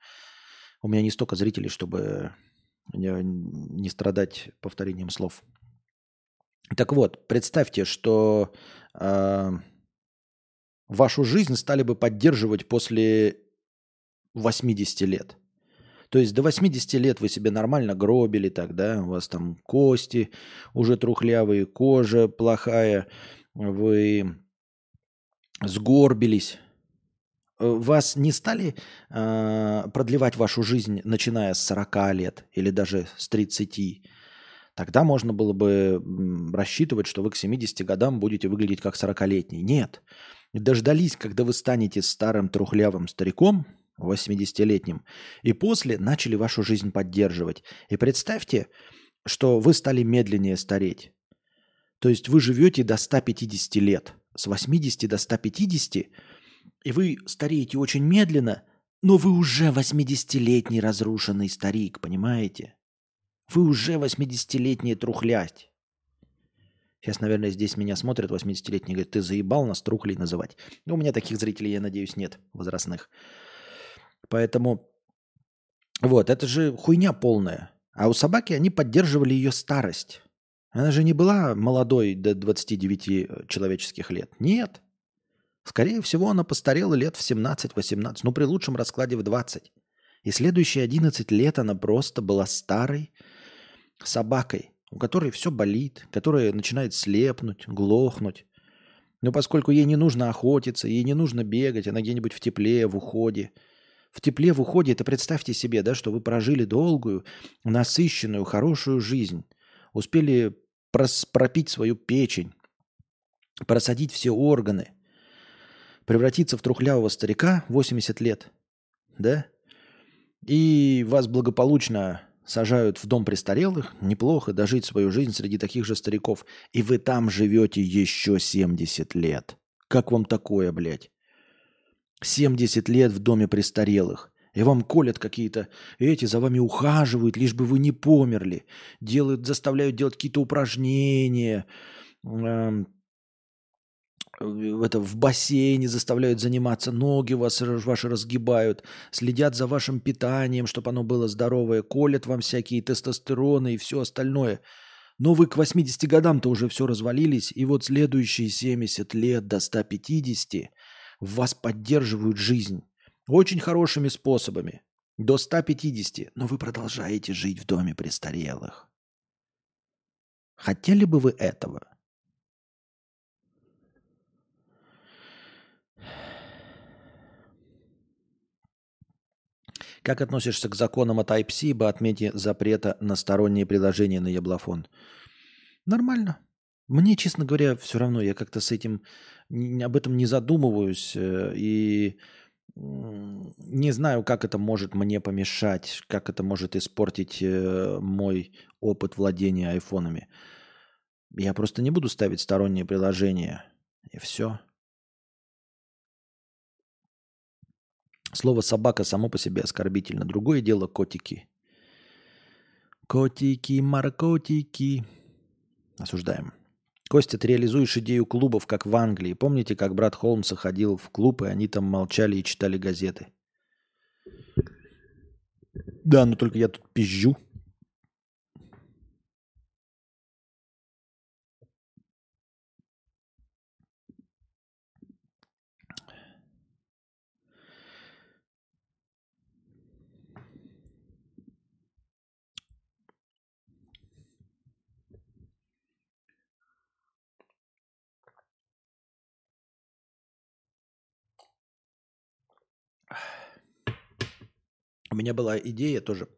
У меня не столько зрителей, чтобы не страдать повторением слов. Так вот, представьте, что... Э... вашу жизнь стали бы поддерживать после восьмидесяти лет. То есть до восьмидесяти лет вы себе нормально гробили тогда, у вас там кости уже трухлявые, кожа плохая, вы сгорбились. Вас не стали э, продлевать вашу жизнь, начиная с сорока лет или даже с тридцати. Тогда можно было бы рассчитывать, что вы к семидесяти годам будете выглядеть как сорокалетний. Нет. Дождались, когда вы станете старым трухлявым стариком, восьмидесятилетним, и после начали вашу жизнь поддерживать. И представьте, что вы стали медленнее стареть. То есть вы живете до ста пятидесяти лет. С восьмидесяти до ста пятидесяти, и вы стареете очень медленно, но вы уже восьмидесятилетний разрушенный старик, понимаете? Вы уже восьмидесятилетний трухлядь. Сейчас, наверное, здесь меня смотрят восьмидесятилетние и говорят, ты заебал нас трухлей называть. Ну, у меня таких зрителей, я надеюсь, нет возрастных. Поэтому вот, это же хуйня полная. А у собаки они поддерживали ее старость. Она же не была молодой до двадцати девяти человеческих лет. Нет. Скорее всего, она постарела лет в семнадцать-восемнадцать, ну, при лучшем раскладе в двадцать. И следующие одиннадцать лет она просто была старой собакой, у которой все болит, которая начинает слепнуть, глохнуть. Но поскольку ей не нужно охотиться, ей не нужно бегать, она где-нибудь в тепле, в уходе. В тепле, в уходе, это представьте себе, да, что вы прожили долгую, насыщенную, хорошую жизнь, успели прос- пропить свою печень, просадить все органы, превратиться в трухлявого старика восьмидесяти лет, да, и вас благополучно сажают в дом престарелых, неплохо дожить свою жизнь среди таких же стариков. И вы там живете еще семьдесят лет. Как вам такое, блядь? семьдесят лет в доме престарелых. И вам колят какие-то... Эти за вами ухаживают, лишь бы вы не померли. Делают, заставляют делать какие-то упражнения. Это, в бассейне заставляют заниматься, ноги вас, ваши разгибают, следят за вашим питанием, чтобы оно было здоровое, колят вам всякие тестостероны и все остальное. Но вы к восьмидесяти годам-то уже все развалились, и вот следующие семьдесят лет до ста пятидесяти вас поддерживают жизнь очень хорошими способами. До ста пятидесяти, но вы продолжаете жить в доме престарелых. Хотели бы вы этого? Как относишься к законам от Type-C об отмене запрета на сторонние приложения на яблофон? Нормально. Мне, честно говоря, все равно. Я как-то с этим, об этом не задумываюсь. И не знаю, как это может мне помешать, как это может испортить мой опыт владения айфонами. Я просто не буду ставить сторонние приложения. И все. Слово «собака» само по себе оскорбительно. Другое дело — котики. Котики, маркотики. Осуждаем. Костя, ты реализуешь идею клубов, как в Англии. Помните, как брат Холмса ходил в клуб, и они там молчали и читали газеты? Да, но только я тут пизжу. У меня была идея тоже.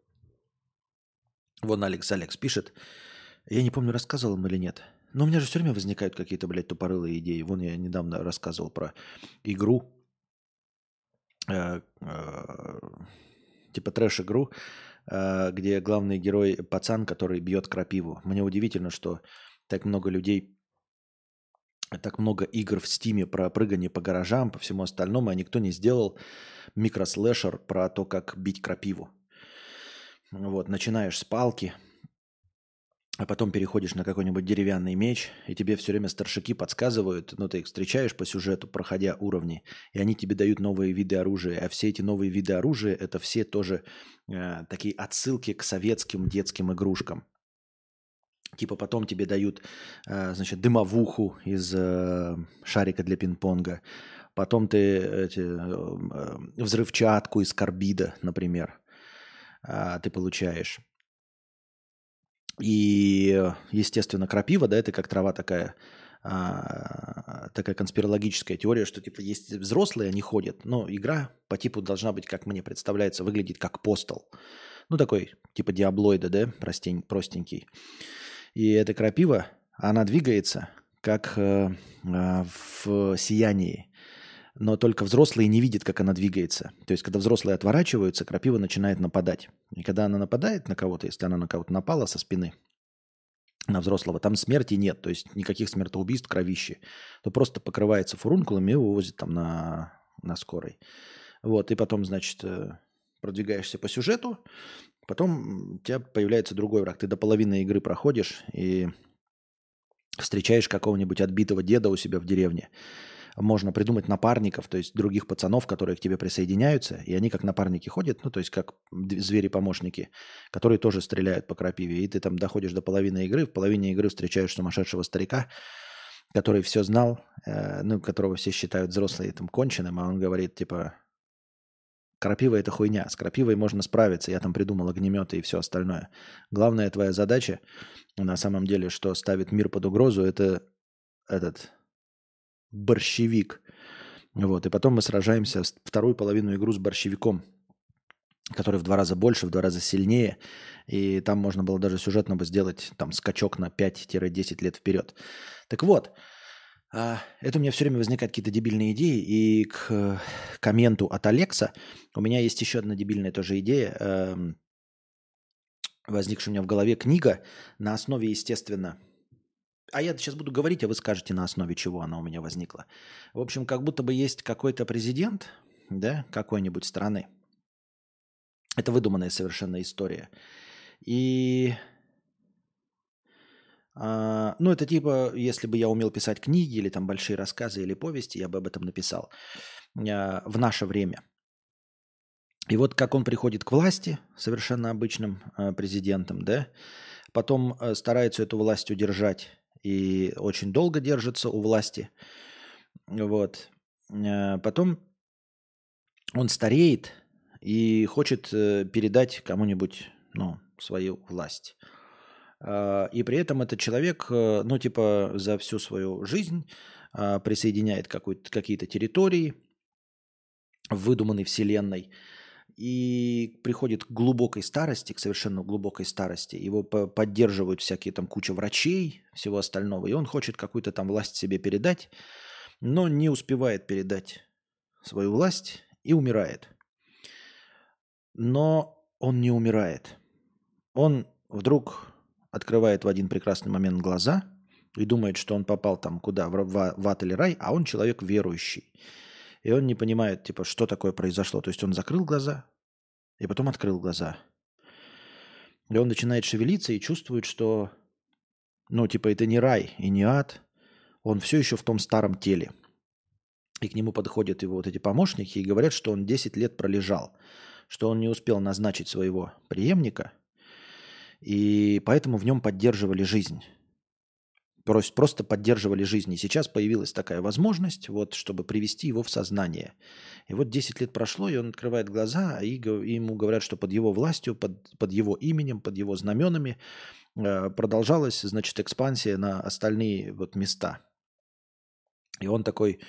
Вон Алекс Алекс пишет. Я не помню, рассказывал им или нет. Но у меня же все время возникают какие-то, блядь, тупорылые идеи. Вон я недавно рассказывал про игру. Э, э, типа трэш-игру, э, где главный герой пацан, который бьет крапиву. Мне удивительно, что так много людей, так много игр в Стиме про прыгание по гаражам, по всему остальному, а никто не сделал микрослэшер про то, как бить крапиву. Вот, начинаешь с палки, а потом переходишь на какой-нибудь деревянный меч, и тебе все время старшики подсказывают, ну, ты их встречаешь по сюжету, проходя уровни, и они тебе дают новые виды оружия, а все эти новые виды оружия – это все тоже э, такие отсылки к советским детским игрушкам. Типа потом тебе дают, значит, дымовуху из шарика для пинг-понга. Потом ты эти, взрывчатку из карбида, например, ты получаешь. И, естественно, крапива, да, это как трава такая, такая конспирологическая теория, что типа есть взрослые, они ходят, но игра по типу должна быть, как мне представляется, выглядит как постол. Ну, такой типа диаблоида, да, простень, простенький. И эта крапива, она двигается, как э, э, в сиянии, но только взрослые не видят, как она двигается. То есть, когда взрослые отворачиваются, крапива начинает нападать. И когда она нападает на кого-то, если она на кого-то напала со спины, на взрослого, там смерти нет, то есть никаких смертоубийств, кровищи, то просто покрывается фурункулами и вывозит там на, на скорой. Вот, и потом, значит, продвигаешься по сюжету, потом у тебя появляется другой враг. Ты до половины игры проходишь и встречаешь какого-нибудь отбитого деда у себя в деревне. Можно придумать напарников, то есть других пацанов, которые к тебе присоединяются, и они как напарники ходят, ну, то есть как звери-помощники, которые тоже стреляют по крапиве. И ты там доходишь до половины игры, в половине игры встречаешь сумасшедшего старика, который все знал, э, ну, которого все считают взрослые там конченым, а он говорит, типа... Крапива – это хуйня. С крапивой можно справиться. Я там придумал огнеметы и все остальное. Главная твоя задача, на самом деле, что ставит мир под угрозу, это этот борщевик. Вот. И потом мы сражаемся вторую половину игру с борщевиком, который в два раза больше, в два раза сильнее. И там можно было даже сюжетно бы сделать там скачок на пять-десять лет вперед. Так вот. Это у меня все время возникают какие-то дебильные идеи, и к комменту от Алекса у меня есть еще одна дебильная тоже идея, возникшая у меня в голове книга на основе, естественно, а я сейчас буду говорить, а вы скажете, на основе чего она у меня возникла. В общем, как будто бы есть какой-то президент, да, какой-нибудь страны. Это выдуманная совершенно история. И... А, ну, это типа, если бы я умел писать книги или там большие рассказы или повести, я бы об этом написал а, в наше время. И вот как он приходит к власти совершенно обычным а, президентом, да, потом а, старается эту власть удержать и очень долго держится у власти. Вот. А, потом он стареет и хочет а, передать кому-нибудь, ну, свою власть. И при этом этот человек, ну, типа, за всю свою жизнь присоединяет какие-то территории в выдуманной вселенной и приходит к глубокой старости, к совершенно глубокой старости. Его поддерживают всякие там куча врачей, всего остального. И он хочет какую-то там власть себе передать, но не успевает передать свою власть и умирает. Но он не умирает. Он вдруг открывает в один прекрасный момент глаза и думает, что он попал там куда, в ад или рай, а он человек верующий. И он не понимает, типа, что такое произошло. То есть он закрыл глаза и потом открыл глаза. И он начинает шевелиться и чувствует, что, ну, типа, это не рай и не ад. Он все еще в том старом теле. И к нему подходят его вот эти помощники и говорят, что он десять лет пролежал, что он не успел назначить своего преемника, и поэтому в нем поддерживали жизнь. Просто поддерживали жизнь. И сейчас появилась такая возможность, вот, чтобы привести его в сознание. И вот десять лет прошло, и он открывает глаза, и ему говорят, что под его властью, под, под его именем, под его знаменами продолжалась, значит, экспансия на остальные вот места. И он такой,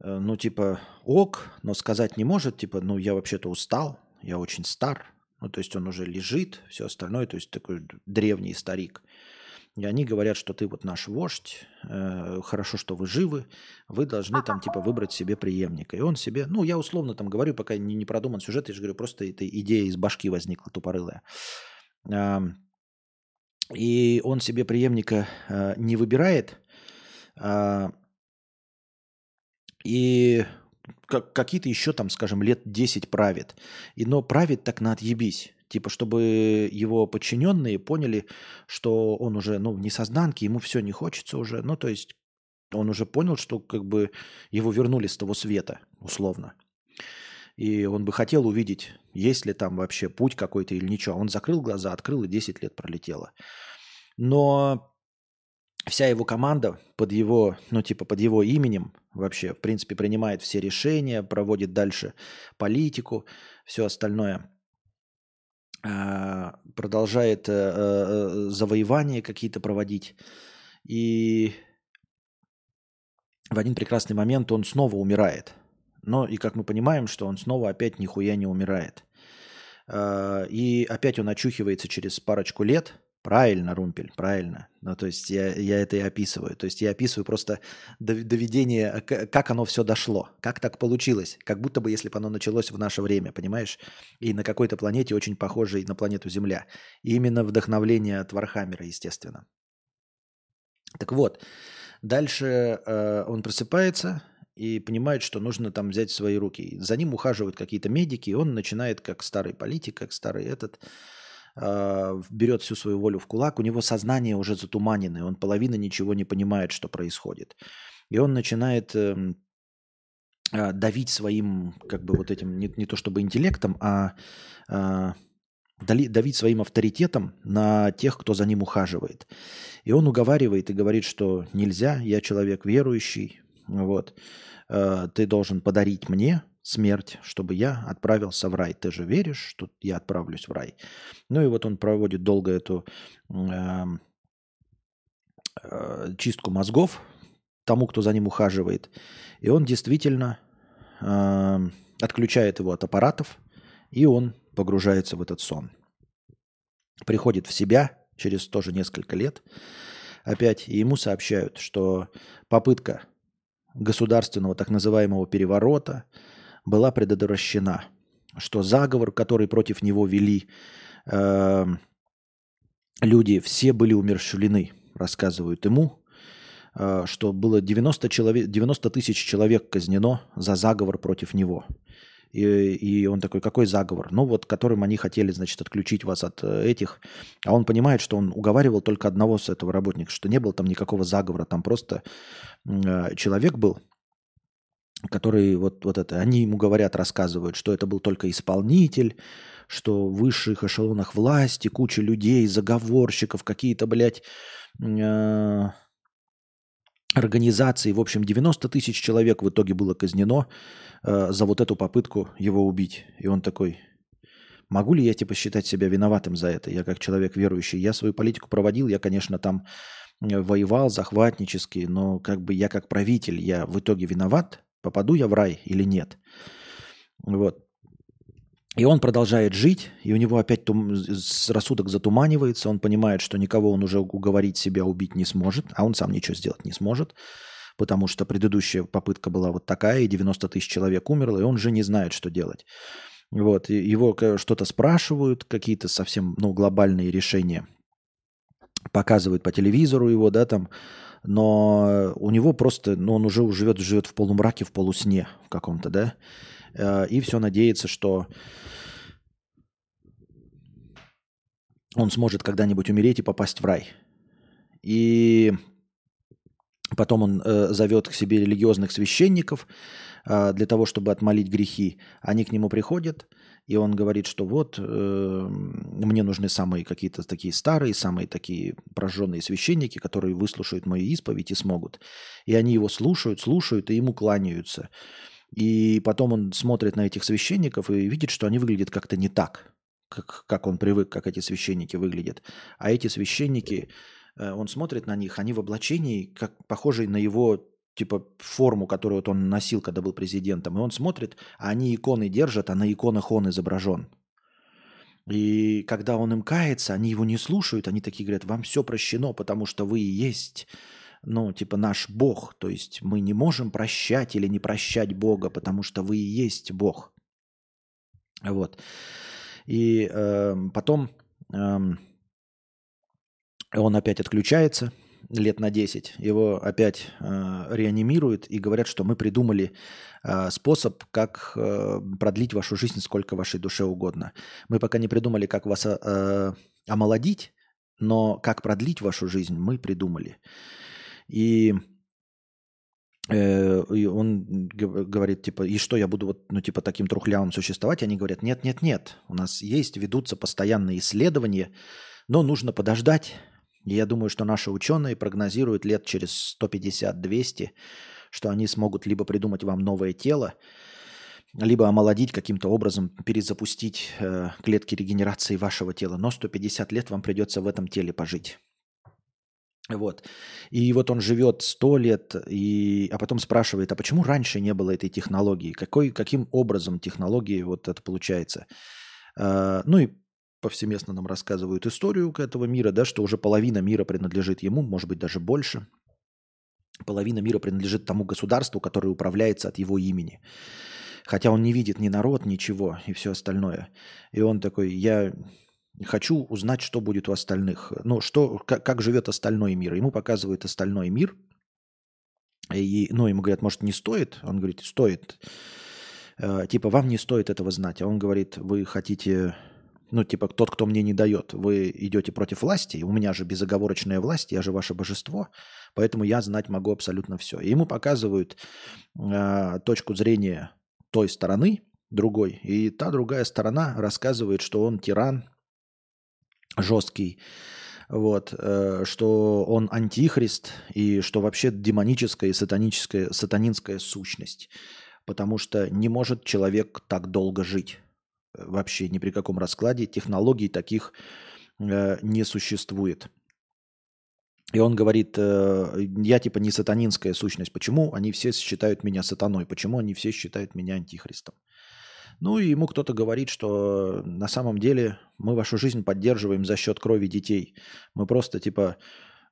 ну, типа, ок, но сказать не может, типа, ну, я вообще-то устал, я очень стар. Ну, то есть он уже лежит, все остальное, то есть такой древний старик. И они говорят, что ты вот наш вождь, э, хорошо, что вы живы, вы должны там типа выбрать себе преемника. И он себе, ну, я условно там говорю, пока не, не продуман сюжет, я же говорю, просто эта идея из башки возникла тупорылая. Э, и он себе преемника э, не выбирает, э, и как, какие-то еще там, скажем, лет десять правит. И, но правит так на отъебись. Типа, чтобы его подчиненные поняли, что он уже, ну, в несознанке, ему все не хочется уже. Ну, то есть он уже понял, что как бы его вернули с того света, условно. И он бы хотел увидеть, есть ли там вообще путь какой-то или ничего. Он закрыл глаза, открыл, и десять лет пролетело. Но вся его команда под его, ну, типа, под его именем вообще, в принципе, принимает все решения, проводит дальше политику, все остальное. Продолжает завоевания какие-то проводить. И в один прекрасный момент он снова умирает. Но и как мы понимаем, что он снова опять нихуя не умирает. И опять он очухивается через парочку лет. Правильно, Румпель, правильно. Ну, то есть я, я это и описываю. То есть я описываю просто доведение, как оно все дошло, как так получилось. Как будто бы, если бы оно началось в наше время, понимаешь? И на какой-то планете, очень похожей на планету Земля. И именно вдохновление от Вархаммера, естественно. Так вот, дальше э, он просыпается и понимает, что нужно там взять в свои руки. За ним ухаживают какие-то медики, и он начинает как старый политик, как старый этот... берет всю свою волю в кулак, у него сознание уже затуманенное, он половина ничего не понимает, что происходит. И он начинает э, давить своим, как бы вот этим, не, не то чтобы интеллектом, а э, давить своим авторитетом на тех, кто за ним ухаживает. И он уговаривает и говорит, что нельзя, я человек верующий, вот, э, ты должен подарить мне смерть, чтобы я отправился в рай. Ты же веришь, что я отправлюсь в рай? Ну и вот он проводит долго эту э, э, чистку мозгов тому, кто за ним ухаживает. И он действительно э, отключает его от аппаратов, и он погружается в этот сон. Приходит в себя через тоже несколько лет опять, и ему сообщают, что попытка государственного так называемого переворота была предотвращена, что заговор, который против него вели э, люди, все были умерщвлены, рассказывают ему, э, что было девяносто, человек, девяносто тысяч человек казнено за заговор против него. И, и он такой, какой заговор? Ну вот, которым они хотели, значит, отключить вас от этих. А он понимает, что он уговаривал только одного с этого работника, что не было там никакого заговора, там просто э, человек был, которые вот, вот это, они ему говорят, рассказывают, что это был только исполнитель, что в высших эшелонах власти куча людей, заговорщиков, какие-то, блядь, э, организации. В общем, девяносто тысяч человек в итоге было казнено э, за вот эту попытку его убить. И он такой, могу ли я, типа, считать себя виноватым за это? Я как человек верующий, я свою политику проводил, я, конечно, там воевал захватнически, но как бы я как правитель, я в итоге виноват? Попаду я в рай или нет? Вот. И он продолжает жить, и у него опять тум... рассудок затуманивается, он понимает, что никого он уже уговорить себя убить не сможет, а он сам ничего сделать не сможет, потому что предыдущая попытка была вот такая, и девяносто тысяч человек умерло, и он же не знает, что делать. Вот, и его что-то спрашивают, какие-то совсем, ну, глобальные решения показывают по телевизору его, да, там, но у него просто, ну, он уже живет, живет в полумраке, в полусне в каком-то, да, и все надеется, что он сможет когда-нибудь умереть и попасть в рай. И потом он э, зовет к себе религиозных священников э, для того, чтобы отмолить грехи. Они к нему приходят, и он говорит, что вот, э, мне нужны самые какие-то такие старые, самые такие прожженные священники, которые выслушают мою исповедь и смогут. И они его слушают, слушают, и ему кланяются. И потом он смотрит на этих священников и видит, что они выглядят как-то не так, как, как он привык, как эти священники выглядят. А эти священники, он смотрит на них, они в облачении, как похожие на его типа форму, которую вот он носил, когда был президентом. И он смотрит, а они иконы держат, а на иконах он изображен. И когда он им кается, они его не слушают, они такие говорят: вам все прощено, потому что вы и есть... ну, типа, наш Бог, то есть мы не можем прощать или не прощать Бога, потому что вы и есть Бог. Вот. И э, потом э, он опять отключается лет на десять, его опять э, реанимируют и говорят, что мы придумали э, способ, как э, продлить вашу жизнь сколько вашей душе угодно. Мы пока не придумали, как вас э, омолодить, но как продлить вашу жизнь мы придумали. И, э, и он говорит, типа, и что, я буду вот, ну, типа, таким трухлявым существовать? Они говорят, нет-нет-нет, у нас есть, ведутся постоянные исследования, но нужно подождать. И я думаю, что наши ученые прогнозируют лет через сто пятьдесят - двести, что они смогут либо придумать вам новое тело, либо омолодить каким-то образом, перезапустить э, клетки регенерации вашего тела. Но сто пятьдесят лет вам придется в этом теле пожить. Вот. И вот он живет сто лет, и... а потом спрашивает, а почему раньше не было этой технологии? Какой, каким образом технологии вот это получается? А, ну и повсеместно нам рассказывают историю этого мира, да, что уже половина мира принадлежит ему, может быть, даже больше. Половина мира принадлежит тому государству, которое управляется от его имени. Хотя он не видит ни народ, ничего и все остальное. И он такой, я... хочу узнать, что будет у остальных. Ну, что, как, как живет остальной мир. Ему показывают остальной мир. И, ну, ему говорят, может, не стоит? Он говорит, стоит. Э, типа, вам не стоит этого знать. А он говорит, вы хотите... Ну, типа, тот, кто мне не дает. Вы идете против власти. У меня же безоговорочная власть. Я же ваше божество. Поэтому я знать могу абсолютно все. И ему показывают э, точку зрения той стороны, другой. И та другая сторона рассказывает, что он тиран, жесткий, вот, что он антихрист и что вообще демоническая и сатаническая, сатанинская сущность, потому что не может человек так долго жить вообще ни при каком раскладе, технологий таких не существует. И он говорит, я типа не сатанинская сущность, почему они все считают меня сатаной, почему они все считают меня антихристом? Ну и ему кто-то говорит, что на самом деле мы вашу жизнь поддерживаем за счет крови детей. Мы просто типа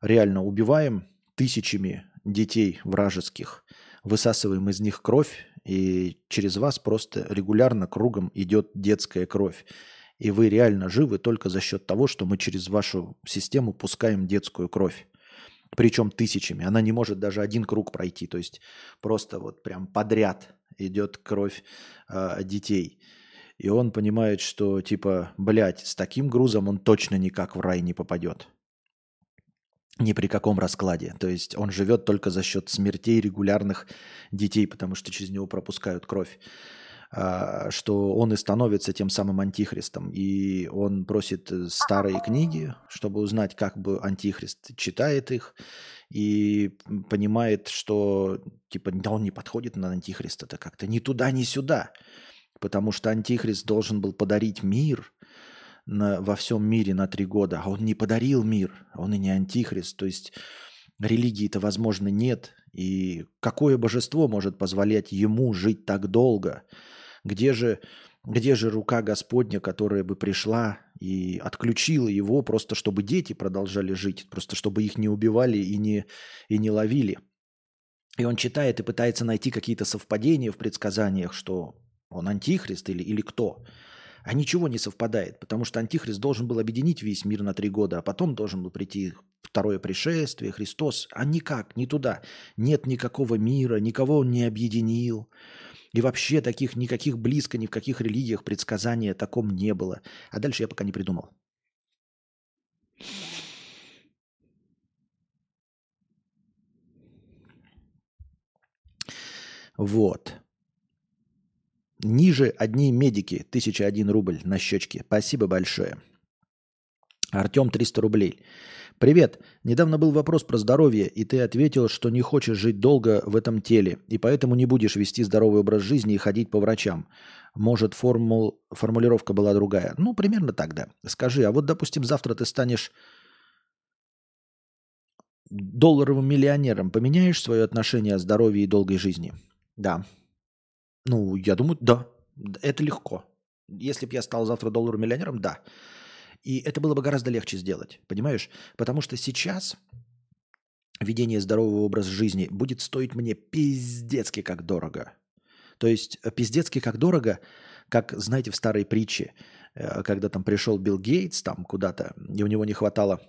реально убиваем тысячами детей вражеских, высасываем из них кровь, и через вас просто регулярно кругом идет детская кровь. И вы реально живы только за счет того, что мы через вашу систему пускаем детскую кровь. Причем тысячами. Она не может даже один круг пройти. То есть просто вот прям подряд идет кровь э, детей. И он понимает, что типа, блядь, с таким грузом он точно никак в рай не попадет. Ни при каком раскладе. То есть он живет только за счет смертей регулярных детей, потому что через него пропускают кровь. Э, что он и становится тем самым антихристом. И он просит старые книги, чтобы узнать, как бы антихрист читает их. И понимает, что типа он не подходит на антихриста-то как-то ни туда, ни сюда. Потому что антихрист должен был подарить мир на, во всем мире на три года. А он не подарил мир, он и не антихрист. То есть религии-то, возможно, нет. И какое божество может позволять ему жить так долго? Где же Где же рука Господня, которая бы пришла и отключила его, просто чтобы дети продолжали жить, просто чтобы их не убивали и не, и не ловили. И он читает и пытается найти какие-то совпадения в предсказаниях, что он антихрист или, или кто. А ничего не совпадает, потому что антихрист должен был объединить весь мир на три года, а потом должен был прийти второе пришествие, Христос. А никак, не туда. Нет никакого мира, никого он не объединил. И вообще таких никаких близко, ни в каких религиях предсказания о таком не было. А дальше я пока не придумал. Вот. Ниже одни медики. тысяча один рубль на щечке. Спасибо большое. Артем, триста рублей. Привет. Недавно был вопрос про здоровье, и ты ответил, что не хочешь жить долго в этом теле, и поэтому не будешь вести здоровый образ жизни и ходить по врачам. Может, формул... формулировка была другая. Ну, примерно так, да. Скажи, а вот, допустим, завтра ты станешь долларовым миллионером, поменяешь свое отношение о здоровье и долгой жизни? Да. Ну, я думаю, да. Это легко. Если бы я стал завтра долларовым миллионером, да. И это было бы гораздо легче сделать, понимаешь? Потому что сейчас ведение здорового образа жизни будет стоить мне пиздецки как дорого. То есть пиздецки как дорого, как, знаете, в старой притче, когда там пришел Билл Гейтс там куда-то, и у него не хватало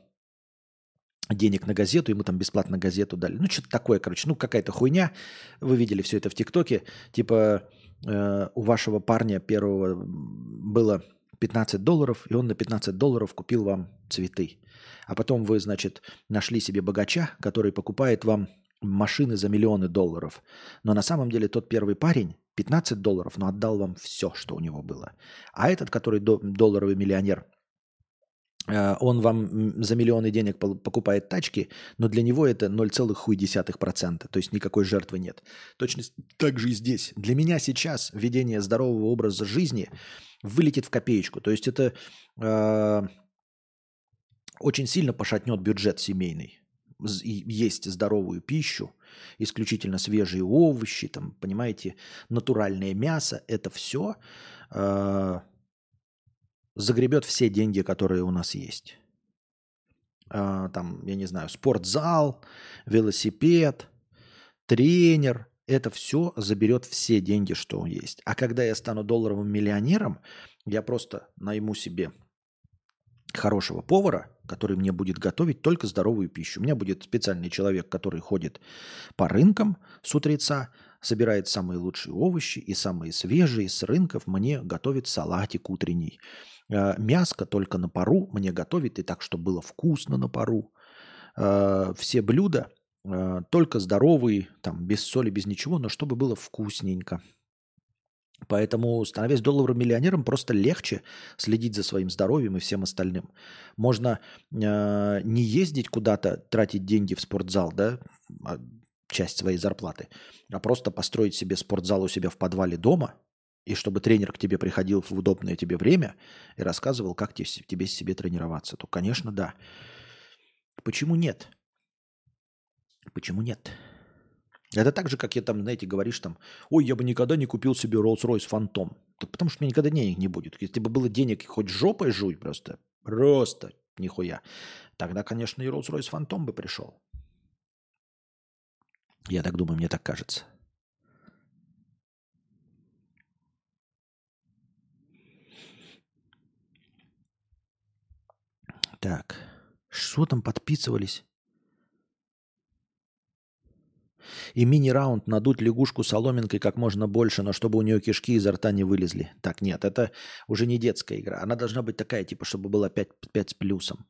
денег на газету, ему там бесплатно газету дали. Ну, что-то такое, короче. Ну, какая-то хуйня. Вы видели все это в ТикТоке. Типа э, у вашего парня первого было... пятнадцать долларов, и он на пятнадцать долларов купил вам цветы. А потом вы, значит, нашли себе богача, который покупает вам машины за миллионы долларов. Но на самом деле тот первый парень пятнадцать долларов, но отдал вам все, что у него было. А этот, который долларовый миллионер, он вам за миллионы денег покупает тачки, но для него это ноль целых ноль процента, то есть никакой жертвы нет. Точно так же и здесь. Для меня сейчас ведение здорового образа жизни вылетит в копеечку, то есть это э, очень сильно пошатнет бюджет семейный. Есть здоровую пищу, исключительно свежие овощи, там, понимаете, натуральное мясо, это все... Э, загребет все деньги, которые у нас есть. А, там, я не знаю, спортзал, велосипед, тренер. Это все заберет все деньги, что есть. А когда я стану долларовым миллионером, я просто найму себе хорошего повара, который мне будет готовить только здоровую пищу. У меня будет специальный человек, который ходит по рынкам с утреца, собирает самые лучшие овощи и самые свежие с рынков, мне готовит салатик утренний. Мяско только на пару мне готовит, и так, чтобы было вкусно на пару. Все блюда только здоровые, там, без соли, без ничего, но чтобы было вкусненько. Поэтому, становясь долларовым миллионером, просто легче следить за своим здоровьем и всем остальным. Можно э, не ездить куда-то, тратить деньги в спортзал, да, часть своей зарплаты, а просто построить себе спортзал у себя в подвале дома, и чтобы тренер к тебе приходил в удобное тебе время и рассказывал, как тебе, тебе себе тренироваться. То, конечно, да. Почему нет? Почему нет? Это так же, как я там, знаете, говоришь там, ой, я бы никогда не купил себе Rolls-Royce Phantom. Так потому что у меня никогда денег не будет. Если бы было денег, хоть жопой жуй просто, просто нихуя, тогда, конечно, и Rolls-Royce Phantom бы пришел. Я так думаю, мне так кажется. Так, что там подписывались? И мини-раунд надуть лягушку соломинкой как можно больше, но чтобы у нее кишки изо рта не вылезли. Так, нет, это уже не детская игра. Она должна быть такая, типа, чтобы была пять, пять с плюсом.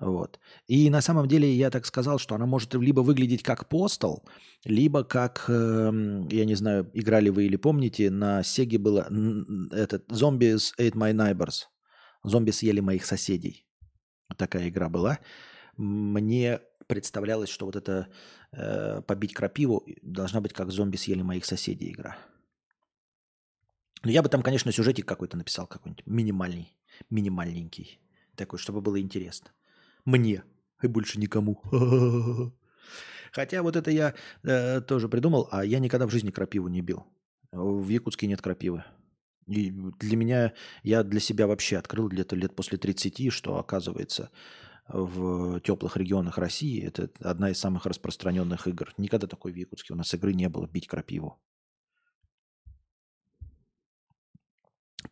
Вот. И на самом деле я так сказал, что она может либо выглядеть как постол, либо как, я не знаю, играли вы или помните, на Сеге было этот «Zombies ate my neighbors». «Зомби съели моих соседей». Такая игра была. Мне... представлялось, что вот это э, побить крапиву должна быть как зомби съели моих соседей игра. Но я бы там, конечно, сюжетик какой-то написал, какой-нибудь минимальный, минимальненький. Такой, чтобы было интересно. Мне и больше никому. Хотя вот это я э, тоже придумал, а я никогда в жизни крапиву не бил. В Якутске нет крапивы. И для меня, я для себя вообще открыл где-то лет после тридцати, что, оказывается, в теплых регионах России это одна из самых распространенных игр. Никогда такой в Якутске у нас игры не было, бить крапиву.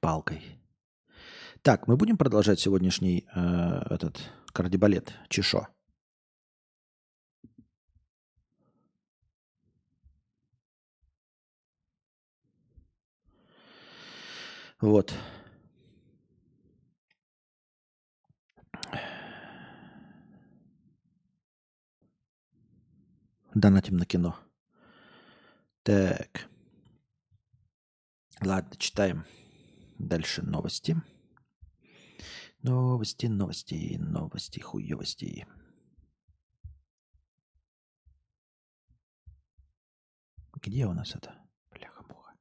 Палкой. Так, мы будем продолжать сегодняшний э, этот кардебалет Чешо? Вот. Донатим на кино. Так. Ладно, читаем дальше новости. Новости, новости, новости, хуёвости. Где у нас это? Бляха-муха.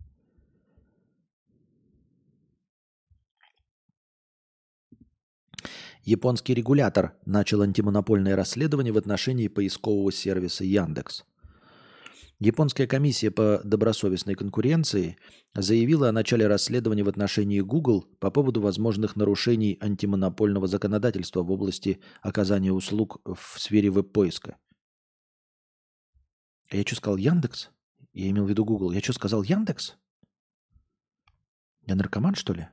Японский регулятор начал антимонопольное расследование в отношении поискового сервиса Яндекс. Японская комиссия по добросовестной конкуренции заявила о начале расследования в отношении Google по поводу возможных нарушений антимонопольного законодательства в области оказания услуг в сфере веб-поиска. Я что сказал, Яндекс? Я имел в виду Google. Я что сказал, Яндекс? Я наркоман, что ли?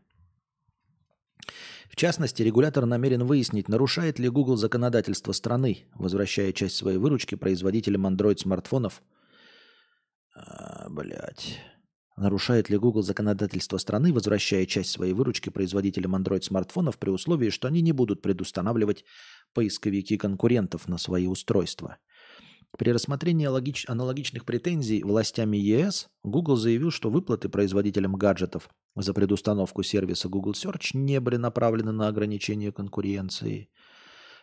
В частности, регулятор намерен выяснить, нарушает ли Google законодательство страны, возвращая часть своей выручки производителям Android-смартфонов. А, блять. Нарушает ли Google законодательство страны, возвращая часть своей выручки производителям Android-смартфонов при условии, что они не будут предустанавливать поисковики конкурентов на свои устройства? При рассмотрении логич... аналогичных претензий властями ЕС Google заявил, что выплаты производителям гаджетов за предустановку сервиса Google Search не были направлены на ограничение конкуренции.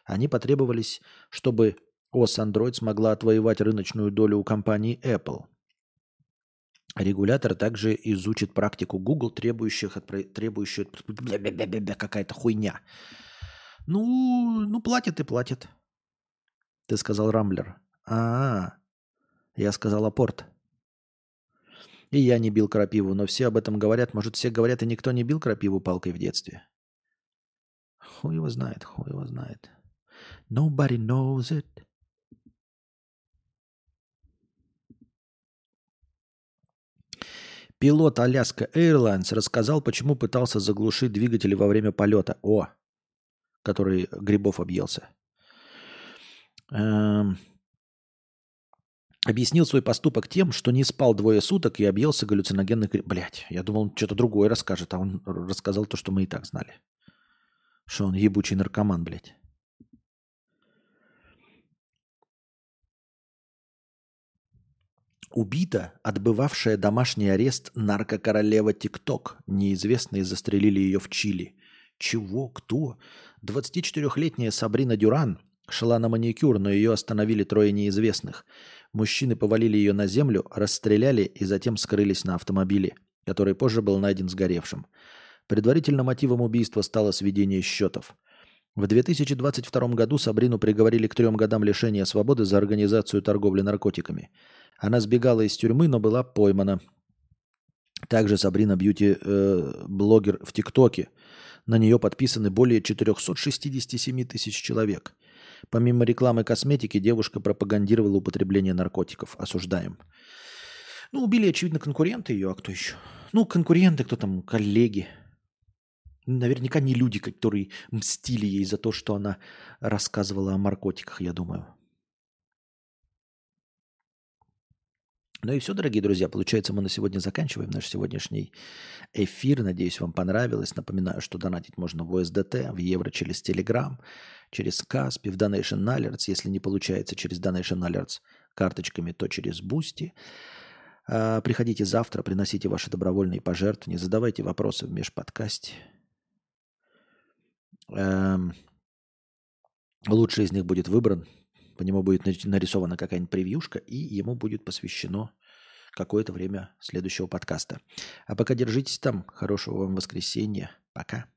Они потребовались, чтобы ОС Android смогла отвоевать рыночную долю у компании Apple. Регулятор также изучит практику Google, требующих от... требующих... какая-то хуйня. Ну, ну, платят и платят. Ты сказал Рамблер. А-а-а, я сказал апорт. И я не бил крапиву, но все об этом говорят. Может, все говорят, и никто не бил крапиву палкой в детстве? Хуй его знает, хуй его знает. Nobody knows it. Пилот Alaska Airlines рассказал, почему пытался заглушить двигатели во время полета. О, который грибов объелся. Эм... Объяснил свой поступок тем, что не спал двое суток и объелся галлюциногенных грибов. Блять, я думал, он что-то другое расскажет, а он рассказал то, что мы и так знали. Что он ебучий наркоман, блять. Убита отбывавшая домашний арест наркокоролева ТикТок. Неизвестные застрелили ее в Чили. Чего? Кто? двадцатичетырёхлетняя Сабрина Дюран шла на маникюр, но ее остановили трое неизвестных. Мужчины повалили ее на землю, расстреляли и затем скрылись на автомобиле, который позже был найден сгоревшим. Предварительно мотивом убийства стало сведение счетов. В две тысячи двадцать втором году Сабрину приговорили к трем годам лишения свободы за организацию торговли наркотиками. Она сбегала из тюрьмы, но была поймана. Также Сабрина бьюти-блогер в ТикТоке. На нее подписаны более четырёхсот шестидесяти семи тысяч человек. Помимо рекламы косметики, девушка пропагандировала употребление наркотиков. Осуждаем. Ну, убили, очевидно, конкуренты ее, а кто еще? Ну, конкуренты, кто там, коллеги. Наверняка не люди, которые мстили ей за то, что она рассказывала о наркотиках, я думаю. Ну и все, дорогие друзья. Получается, мы на сегодня заканчиваем наш сегодняшний эфир. Надеюсь, вам понравилось. Напоминаю, что донатить можно в ю эс ди ти, в евро через Telegram, через Каспи, в Donation Alerts. Если не получается через Donation Alerts карточками, то через Boosty. Приходите завтра, приносите ваши добровольные пожертвования, задавайте вопросы в межподкасте. Лучший из них будет выбран. По нему будет нарисована какая-нибудь превьюшка, и ему будет посвящено какое-то время следующего подкаста. А пока держитесь там. Хорошего вам воскресенья. Пока.